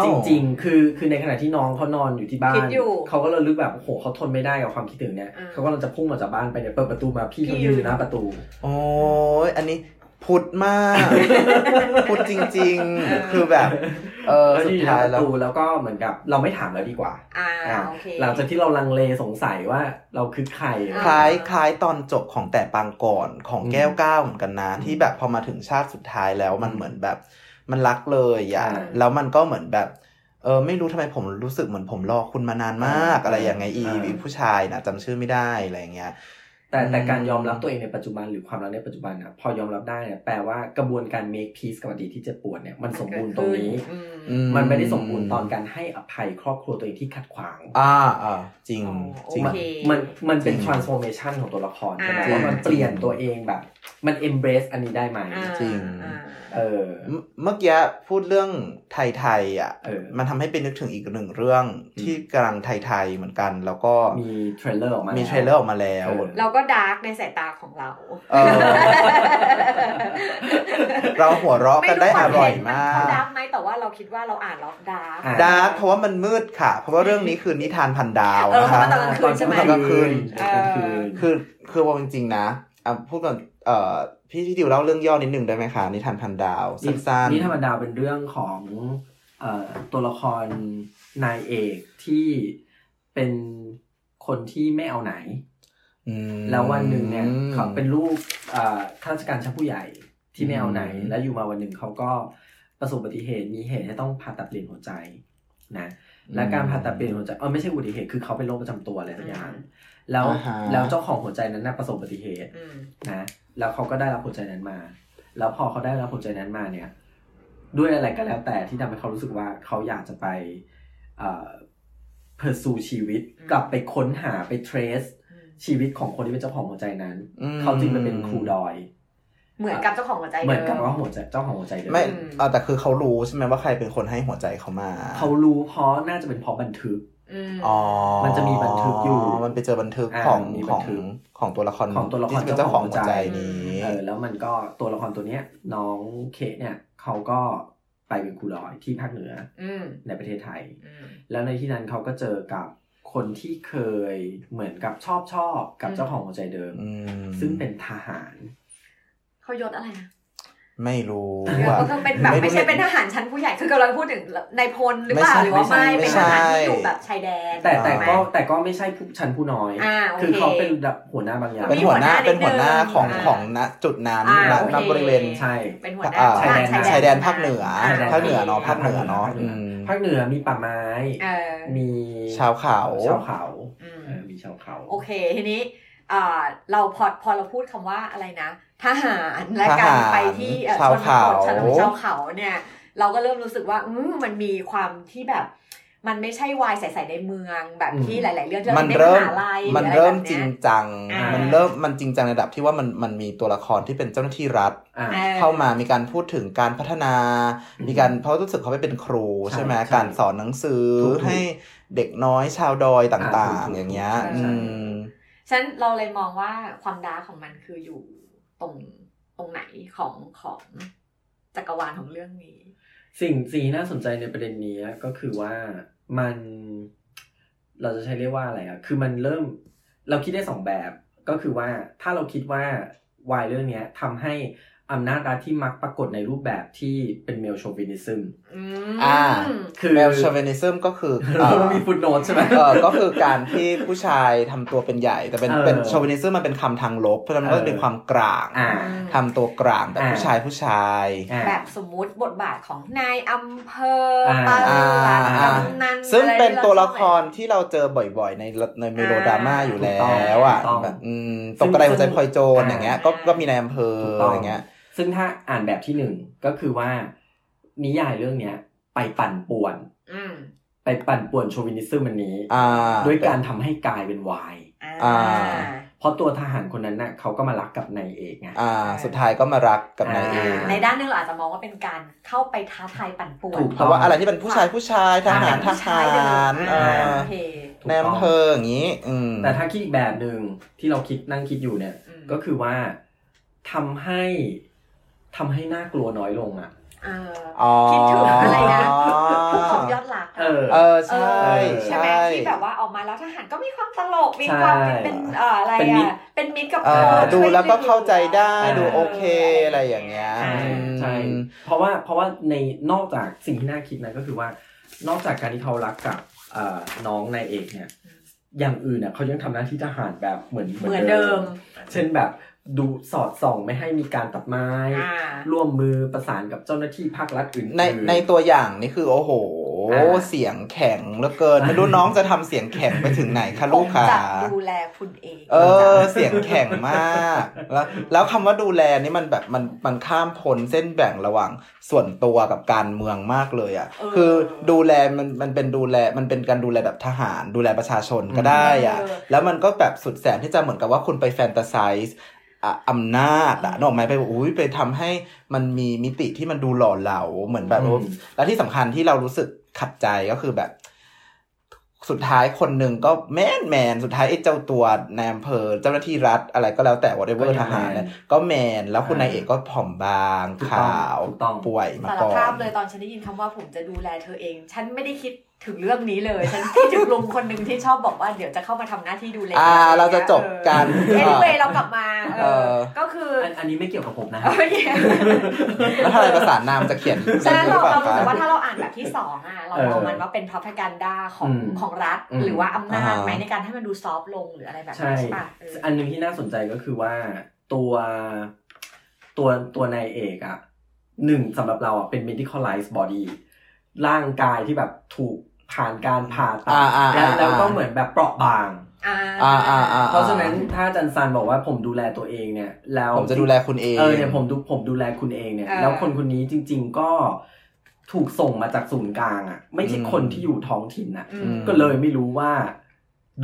วจริงๆคือคือในขณะที่น้องเขานอนอยู่ที่บ้านเขาก็ระลึกแบบโอ้โหเขาทนไม่ได้กับความคิดถึงเนี่ยเขาก็กำลังจะพุ่งออกจากบ้านไปเนี่ยเปิดประตูมาพี่ก็ยืนอยู่หน้าประตูโอ้ยอันนี้พุดมากพุดจริงๆคือแบบเออสุดท้ายแล้วแล้วก็เหมือนกับเราไม่ถามแล้วดีกว่าอ่าโอเคหลังจากที่เราลังเลสงสัยว่าเราคือใครคล้ายคล้ายตอนจบของแต่ปางก่อนของแก้วเก้าเหมือนกันนะที่แบบพอมาถึงชาติสุดท้ายแล้วมันเหมือนแบบ มันรักเลยอ่ะแล้วมันก็เหมือนแบบเออไม่รู้ทำไมผมรู้สึกเหมือนผมรอคุณมานานมากอะไรอย่างไงอีผู้ชายนะจำชื่อไม่ได้อะไรอย่างเงี้ยแต่แต่การยอมรับตัวเองในปัจจุบันหรือความรักในปัจจุบันน่ะพอยอมรับได้เนี่ยแปลว่ากระบวนการ make peace กับอดีตที่เจ็บปวดเนี่ยมันสมบูรณ์ตรงนี้มันไม่ได้สมบูรณ์ตอนการให้อภัยครอบครัวตัวเองที่ขัดขวางอ่าอ่าจริงจริงมันมันเป็น transformation ของตัวละครใช่มั้ยว่ามันเปลี่ยนตัวเองแบบมัน embrace อันนี้ได้มั้ยจริงเออเมื่อกี้พูดเรื่องไทยๆอ่ะมันทำให้เป็นนึกถึงอีกหนึ่งเรื่องที่กำลังไทยๆเหมือนกันแล้วก็มีเทรลเลอร์ออกมามีเทรลเลอร์ออกมาแล้วเราก็ดาร์กในสายตาของเราเออ เราหัวเราะกันได้อร่อยมากดาร์กไหมแต่ว่าเราคิดว่าเราอ่านแล้วดาร์กดาร์กเพราะว่ามันมืดค่ะเพราะว่าเรื่องนี้คือนิทานพันดาวนะคะตอนกลางคืนใช่มั้ยตอนกลางคืนคือคือว่าจริงๆนะอ่ะพูดก่อนเอ่อพี่ที่ดิวเล่าเรื่องย่อนิดนึงได้ไหมคะนิทานพันดาวสั้นๆนิทานพันดาวเป็นเรื่องของเอ่อตัวละครนายเอกที่เป็นคนที่ไม่เอาไหนแล้ววันหนึ่งเนี่ยเขาเป็นลูกข้าราชการชั้นผู้ใหญ่ที่ไม่เอาไหนแล้วอยู่มาวันหนึ่งเขาก็ประสบอุบัติเหตุมีเหตุให้ต้องผ่าตัดเปลี่ยนหัวใจนะและการผ่าตัดเปลี่ยนหัวใจเออไม่ใช่อุบัติเหตุคือเขาเป็นโรคประจำตัวอะไรสักอย่างแล้วแล้วเจ้าของหัวใจนั้นน่ะประสบอุบัติเหตุนะแล้วเขาก็ได้รับหัวใจนั้นมาแล้วพอเขาได้รับหัวใจนั้นมาเนี่ยด้วยอะไรก็แล้วแต่ที่ทำให้เขารู้สึกว่าเขาอยากจะไปเอ่อ pursue ชีวิตกลับไปค้นหาไป trace ชีวิตของคนที่เป็นเจ้าของหัวใจนั้นเขาจึงมาเป็นครูดอยเหมือนกับเจ้าของหัวใจเดิมเหมือนกับว่าหัวใจเจ้าของหัวใจเดิมไม่เอาแต่คือเขารู้ใช่ไหมว่าใครเป็นคนให้หัวใจเขามาเขารู้เพราะน่าจะเป็นเพราะบันทึกอ๋อมันจะมีบันทึกอยู่มันไปเจอบันทึกของของของตัวละครของตัวละครเจ้าของหัวใจนี้เออแล้วมันก็ตัวละครตัวเนี้ยน้องเคเนี่ยเขาก็ไปเป็นครูดอยที่ภาคเหนือในประเทศไทยแล้วในที่นั้นเขาก็เจอกับคนที่เคยเหมือนกับชอบชอบกับเจ้าของหัวใจเดิมซึ่งเป็นทหารเขายศอะไรนะไม่รู้ว่าก็เป็นแบบไม่ใช่เป็นทหารชั้นผู้ใหญ่คือกำลังพูดถึงนายพลหรือเปล่าหรือว่าไม่เป็นทหารที่อยู่แบบชายแดนแต่แต่ก็แต่ก็ไม่ใช่ผู้ชั้นผู้น้อยคือเขาเป็นแบบหัวหน้าบางอย่างเป็นหัวหน้าเป็นหัวหน้าของของณจุดนั้นณบริเวณใช่เป็นหัวหน้าชายแดนชายแดนภาคเหนือภาคเหนือเนาะภาคเหนือเนาะภาคเหนือมีป่าไม้มีชาวเขาชาวเขามีชาวเขาโอเคทีนี้เราพอพอเราพูดคำว่าอะไรนะทหารและการไปที่ชนบทชนบทชาวเขาเนี่ยเราก็เริ่มรู้สึกว่ามันมีความที่แบบมันไม่ใช่วายใสๆในเมืองแบบที่หลายๆเรื่องที่มันเริ่มมันเริ่มจริงจังมันเริ่มมันจริงจังในระดับที่ว่ามันมันมีตัวละครที่เป็นเจ้าหน้าที่รัฐเข้ามามีการพูดถึงการพัฒนามีการเพราะรู้สึกเขาไปเป็นครูใช่ไหมการสอนหนังสือให้เด็กน้อยชาวดอยต่างๆอย่างเงี้ยฉะนั้นเราเลยมองว่าความดาร์กของมันคืออยู่ตรงตรงไหนของของจักรวาลของเรื่องนี้สิ่งที่น่าสนใจในประเด็นนี้ก็คือว่ามันเราจะใช้เรียกว่าอะไรอ่ะคือมันเริ่มเราคิดได้สองแบบก็คือว่าถ้าเราคิดว่าวายเรื่องนี้ทำให้อำนาจรัฐที่มักปรากฏในรูปแบบที่เป็นเมลโชวินิซึมอ่าคือเมลโชวินิซึมก็คือเรามีฟุตโนตใช่ไหมเออก็คือการที่ผู้ชายทำตัวเป็นใหญ่แต่เป็นเป็นโชวินิซึมมันเป็นคำทางลบเพราะฉะนั้นก็เป็นความกลางทำตัวกลางแบบผู้ชายผู้ชายแบบสมมุติบทบาทของนายอำเภอปาลูกำนันซึ่งเป็นตัวละครที่เราเจอบ่อยๆในในเมโลดราม่าอยู่แล้วอ่ะแบบตกกระไดหัวใจพลอยโจรอย่างเงี้ยก็ก็มีนายอำเภออย่างเงี้ยซึ่งถ้าอ่านแบบที่หนึ่งก็คือว่านิยายเรื่องนี้ไปปั่นป่วนไปปั่นป่วนโชวินิซึมอันนี้ด้วยการทำให้กลายเป็นวายเพราะตัวทหารคนนั้นน่ะเขาก็มารักกับนายเอกไงสุดท้ายก็มารักกับนายเอกในด้านนึงเราอาจจะมองว่าเป็นการเข้าไปท้าทายปั่นป่วนเพราะว่าอะไรที่เป็นผู้ชายผู้ชายทหารทหารแนมเพออย่างนี้แต่ถ้าคิดอีกแบบนึงที่เราคิดนั่งคิดอยู่เนี่ยก็คือว่าทำให้ทำให้น่ากลัวน้อยลงอ่ะคิดถึงอะไรนะของยอดหลักเออเออใช่ใช่ไหมที่แบบว่าออกมาแล้วทหารก็มีความตลกมีความเป็นอะไรอ่ะเป็นมิตรกับคนดูแล้วก็เข้าใจได้ดูโอเคอะไรอย่างเงี้ยใช่เพราะว่าเพราะว่าในนอกจากสิ่งที่น่าคิดนะก็คือว่านอกจากการที่เขารักกับน้องนายเอกเนี่ยอย่างอื่นเนี่ยเขายังทำหน้าที่ทหารแบบเหมือนเหมือนเดิมเช่นแบบ ดูสอดส่องไม่ให้มีการตัดไม้ร่วมมือประสานกับเจ้าหน้าที่ภาครัฐอื่นในในตัวอย่างนี่คือโอ้โหเสียงแข็งเหลือเกินไม่รู้น้องจะทำเสียงแข็งไปถึงไหนคะลูกค่ะจะดูแลคุณเองเออเสียงแข็งมากแล้วแล้วคำว่าดูแลนี่มันแบบมันมันข้ามพ้นเส้นแบ่งระหว่างส่วนตัวกับการเมืองมากเลยอ่ะคือดูแลมันมันเป็นดูแลมันเป็นการดูแลแบบทหารดูแลประชาชนก็ได้อ่ะแล้วมันก็แบบสุดแสนที่จะเหมือนกับว่าคุณไปแฟนตาไซส์อำนาจอ่ะนอกไหมไปบอกอุ้ยไปทำให้มันมีมิติที่มันดูหล่อเหลาเหมือนแบบแล้วที่สำคัญที่เรารู้สึกขัดใจก็คือแบบสุดท้ายคนหนึ่งก็แมนแมนสุดท้ายไอ้เจ้าตัวนายอำเภอเจ้าหน้าที่รัฐอะไรก็แล้วแต่ whatever ทหารก็แมนแล้วคุณนายเอกก็ผอมบางขาวป่วยมาก่อนสารภาพเลยตอนฉันได้ยินคำว่าผมจะดูแลเธอเองฉันไม่ได้คิดถึงเรื่องนี้เลยฉันคิดถึงลุงคนนึงที่ชอบบอกว่าเดี๋ยวจะเข้ามาทำหน้าที่ดูแลอ่าเราจะจบกันเอ็นเวย์เรากลับมาเออก็คืออันนี้ไม่เกี่ยวกับผมนะแล้วถ้าอะไรภาษานามจะเขียนใช่เราเรารู้สึกว่าถ้าเราอ่านแบบที่สองอ่ะเราเอามันว่าเป็น propaganda ของของรัฐหรือว่าอำนาจไหมในการให้มันดูซอฟต์ลงหรืออะไรแบบนี้ใช่ป่ะอันนึงที่น่าสนใจก็คือว่าตัวตัวตัวนายเอกอ่ะหนึ่งสำหรับเราอ่ะเป็น medicalized body ร่างกายที่แบบถูกผ่านการผ่าตัดแล้วแล้วก็เหมือนแบบเปราะบางเพราะฉะนั้นถ้าจันซันบอกว่าผมดูแลตัวเองเนี่ยแล้วผมจะดูแลคุณเองเออเนี่ยผมดูผมดูแลคุณเองเนี่ยแล้วคนคนนี้จริงๆก็ถูกส่งมาจากศูนย์กลางอ่ะไม่ใช่คนที่อยู่ท้องถิ่นอ่ะก็เลยไม่รู้ว่า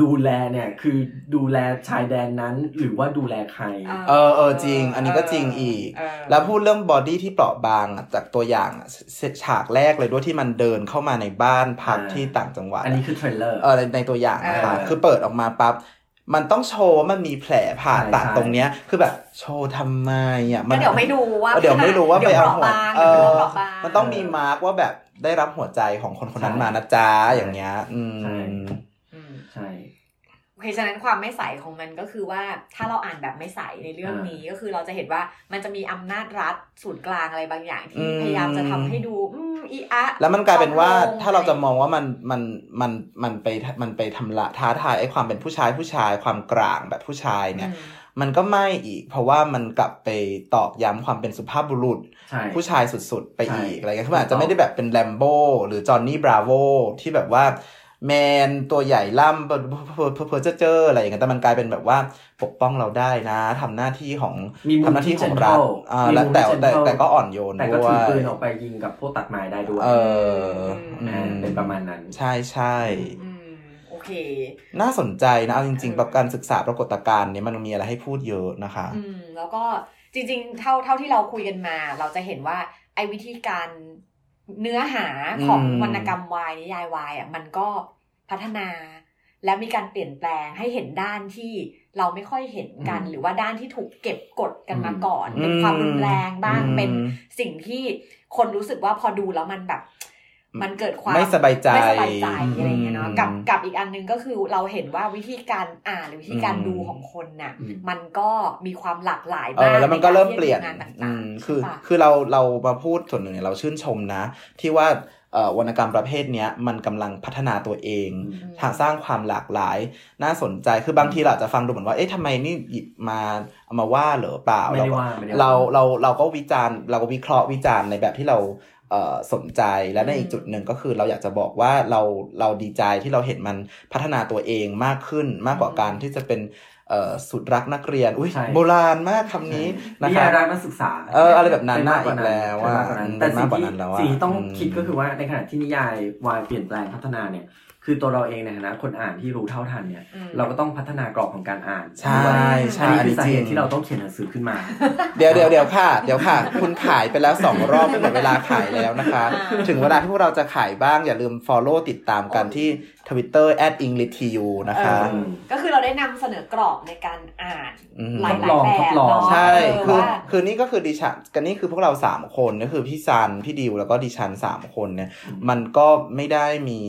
ดูแลเนี่ยคือดูแลชายแดนนั้นหรือว่าดูแลใครเออเออจริงอันนี้ก็จริงอีกแล้วพูดเรื่องบอดี้ที่เปราะบางจากตัวอย่างฉากแรกเลยด้วยที่มันเดินเข้ามาในบ้านพักที่ต่างจังหวัดอันนี้คือเทรลเลอร์เออในตัวอย่างนะคะคือเปิดออกมาปั๊บมันต้องโชว์มันมีแผลผ่าตัดตรงเนี้ยคือแบบโชว์ทำไมอ่ะมันเดี๋ยวไม่ดูว่าเดี๋ยวไม่รู้ว่าไปเอาหัวเออมันต้องมีมาร์กว่าแบบได้รับหัวใจของคนคนนั้นมานะจ๊ะอย่างเงี้ยอืมใช่เพราะฉะนั้นความไม่ใสของมันก็คือว่าถ้าเราอ่านแบบไม่ใสในเรื่องนี้ก็คือเราจะเห็นว่ามันจะมีอำนาจรัฐศูนย์กลางอะไรบางอย่างที่พยายามจะทำให้ดูอืมอีอะแล้วมันกลายเป็นว่าถ้าเราจะมองว่ามันมันมันมันไปมันไปทำละท้าทายไอ้ความเป็นผู้ชายผู้ชายความกลางแบบผู้ชายเนี่ยมันก็ไม่อีกเพราะว่ามันกลับไปตอกย้ำความเป็นสุภาพบุรุษผู้ชายสุดๆไปอีกอะไรเงี้ยคืออาจจะไม่ได้แบบเป็นแลมโบ้หรือจอห์นนี่บราโวที่แบบว่าแมนตัวใหญ่ล่ำเผลอๆเจอๆอะไรอย่างเงี้ยแต่มันกลายเป็นแบบว่าปกป้องเราได้นะทำหน้าที่ของทำหน้าที่ของรัฐอ่าแต่แต่แต่ก็อ่อนโยนด้วยแต่ก็ถือปืนออกไปยิงกับพวกตัดไม้ได้ด้วยเออเป็นประมาณนั้นใช่ๆอืมโอเคน่าสนใจนะเอาจริงๆประการศึกษาปรากฏการณ์เนี่ยมันมีอะไรให้พูดเยอะนะคะอืมแล้วก็จริงๆเท่าเท่าที่เราคุยกันมาเราจะเห็นว่าไอ้วิธีการเนื้อหาของวรรณกรรมวายนิยายวายอ่ะมันก็พัฒนาและมีการเปลี่ยนแปลงให้เห็นด้านที่เราไม่ค่อยเห็นกันหรือว่าด้านที่ถูกเก็บกดกันมาก่อนเป็นความรุนแรงบ้างเป็นสิ่งที่คนรู้สึกว่าพอดูแล้วมันแบบมันเกิดความไม่สบายใจอะไรเงี้ยเนาะกับกับอีกอันนึงก็คือเราเห็นว่าวิธีการอ่านหรือวิธีการดูของคนน่ะมันก็มีความหลากหลายมากแล้วมันก็เริ่มเปลี่ยนอืมคือคือเราเรามาพูดส่วนหนึ่งเนี่ยเราชื่นชมนะที่ว่าวรรณกรรมประเภทเนี้ยมันกำลังพัฒนาตัวเองสร้างความหลากหลายน่าสนใจคือบางทีเราจะฟังดูเหมือนว่าเอ๊ะทำไมนี่หยิบมาเอามาว่าเหรอเปล่าเราเราเราเราก็วิจารณ์เราก็วิเคราะห์วิจารณ์ในแบบที่เราสนใจและในอีกจุดหนึ่งก็คือเราอยากจะบอกว่าเราเราดีใจที่เราเห็นมันพัฒนาตัวเองมากขึ้นมากกว่าการที่จะเป็นสุดรักนักเรียนอุ้ยโบราณมากคำนี้นะคะรักนักศึกษาเอออะไรแบบนั้นน่าอีกแล้วว่าแต่สิ่งที่สิ่งต้องคิดก็คือว่าในขณะที่นิยายวายเปลี่ยนแปลงพัฒนาเนี่ยคือตัวเราเองในฐานะคนอ่านที่รู้เท่าทันเนี่ยเราก็ต้องพัฒนากรอบของการอ่านใช่ใช่อันนี้คือสาเหตุที่เราต้องเขียนหนังสือขึ้นมาเดี๋ยวเดี๋ยวเดี๋ยวค่ะเดี๋ยวค่ะคุณขายไปแล้วสองรอบหมดเวลาขายแล้วนะคะถึงเวลาที่พวกเราจะขายบ้างอย่าลืม follow ติดตามกันที่ Twitterแอท englishtu นะคะก็คือเราได้นำเสนอกรอบในการอ่านหลายแบบทดลองใช่คือคือนี่ก็คือดิฉันกันนี่คือพวกเราสามคนก็คือพี่ซันพี่ดิวแล้วก็ดิฉันสามคนเนี่ยมันก็ไม่ได้มี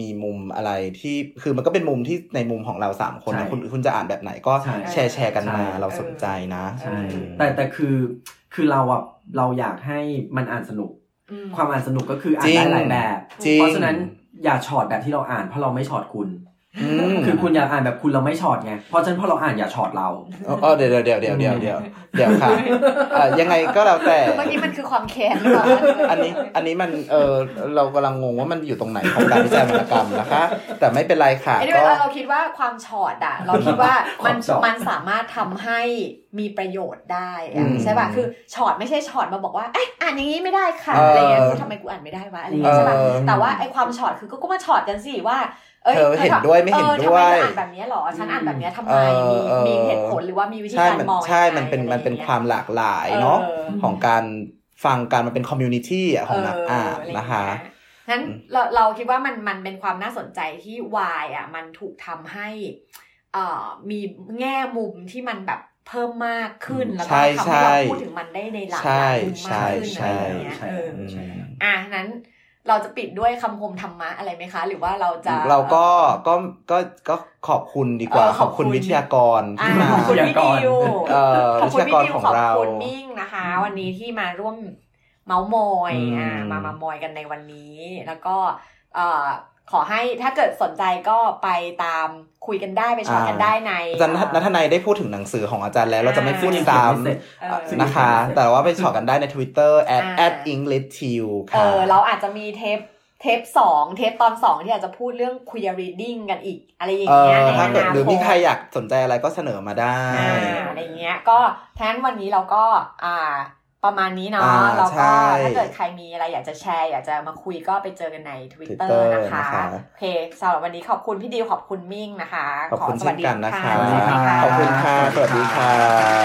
มีมุมอะไรที่คือมันก็เป็นมุมที่ในมุมของเราสามคนนะคุณคุณจะอ่านแบบไหนก็แชร์แชร์กันมาเราสนใจนะแต่แต่คือคือเราอ่ะเราอยากให้มันอ่านสนุกความอ่านสนุกก็คืออ่านได้หลายแบบเพราะฉะนั้นอย่าช็อตแบบที่เราอ่านเพราะเราไม่ช็อตคุณ คือคุณอยากอ่านแบบคุณเราไม่ช็อตไงเพราะฉะนั้นพอเราอ่านอย่าช็อตเราอ๋อเดี๋ยวเดี๋ยวเดี๋ยวเดี๋ยวเดี๋ยวเดี๋ยวค่ะยังไงก็แล้วแต่เมื่อกี้มันคือความแค้นหรออันนี้อันนี้มันเออเรากำลังงงว่ามันอยู่ตรงไหนของการวิจารณกรรมนะคะแต่ไม่เป็นไรค่ะก็เราคิดว่าความช็อตอ่ะเราคิดว่ามันมันสามารถทำให้มีประโยชน์ได้ใช่ป่ะคือช็อตไม่ใช่ช็อตมาบอกว่าเอ๊ะอ่านอย่างงี้ไม่ได้ค่ะอะไรเงี้ยทำไมกูอ่านไม่ได้วะอะไรเงี้ยใช่ป่ะแต่ว่าไอ้ความช็อตคือก็มาช็อตกันสิว่าเออเห็นด้วยไม่เห็นด้วยเออทำไมอ่านแบบนี้หรอฉันอ่านแบบนี้ทำไมมีมีเหตุผลหรือว่ามีวิธีการมองใช่มันเป็นมันเป็นความหลากหลายเนาะของการฟังการมันเป็นคอมมูนิตี้อ่ะของนักอ่านนะคะงั้นเราเราคิดว่ามันมันเป็นความน่าสนใจที่วายอ่ะมันถูกทำให้อ่ามีแง่มุมที่มันแบบเพิ่มมากขึ้นแล้วก็ทำให้เราพูดถึงมันได้ในหลากหลายมุมมากขึ้นอะไรอย่างเงี้ยเอออ่ะนั้นเราจะปิดด้วยคำคมธรรมะอะไรไหมคะหรือว่าเราจะเราก็ก็ก็ก็ขอบคุณดีกว่าขอบคุณวิทยากรที่มาขอบคุณพี่ดิวขอบคุณพี่ดิวขอบคุณมิ่งนะคะวันนี้ที่มาร่วมเม้ามอยอ่ามาเม้ามอยกันในวันนี้แล้วก็เอ่อขอให้ถ้าเกิดสนใจก็ไปตามคุยกันได้ไปชวนกันได้ในอาจารย์ณัฐนัยได้พูดถึงหนังสือของอาจารย์แล้วเราจะไม่พูดซ้ำนะคะแต่ว่าไปชวนกันได้ใน Twitterแอท แอท อิงลิชทิว ค่ะเออเราอาจจะมีเทปเทปสองเทปตอนสองที่อาจจะพูดเรื่อง queer reading กันอีกอะไรอย่างเงี้ยในอนาคตหรือมีใครอยากสนใจอะไรก็เสนอมาได้อะไรอย่างเงี้ยก็ฉะนั้นวันนี้เราก็อ่าประมาณนี้เนาะแล้วก็ถ้าเกิดใครมีอะไรอยากจะแชร์อยากจะมาคุยก็ไปเจอกันใน Twitter นะคะโอเคสำหรับวันนี้ขอบคุณพี่ดิวขอบคุณมิ่งนะคะขอสวัสดีกันนะคะขอบคุณค่ะสวัสดีค่ะ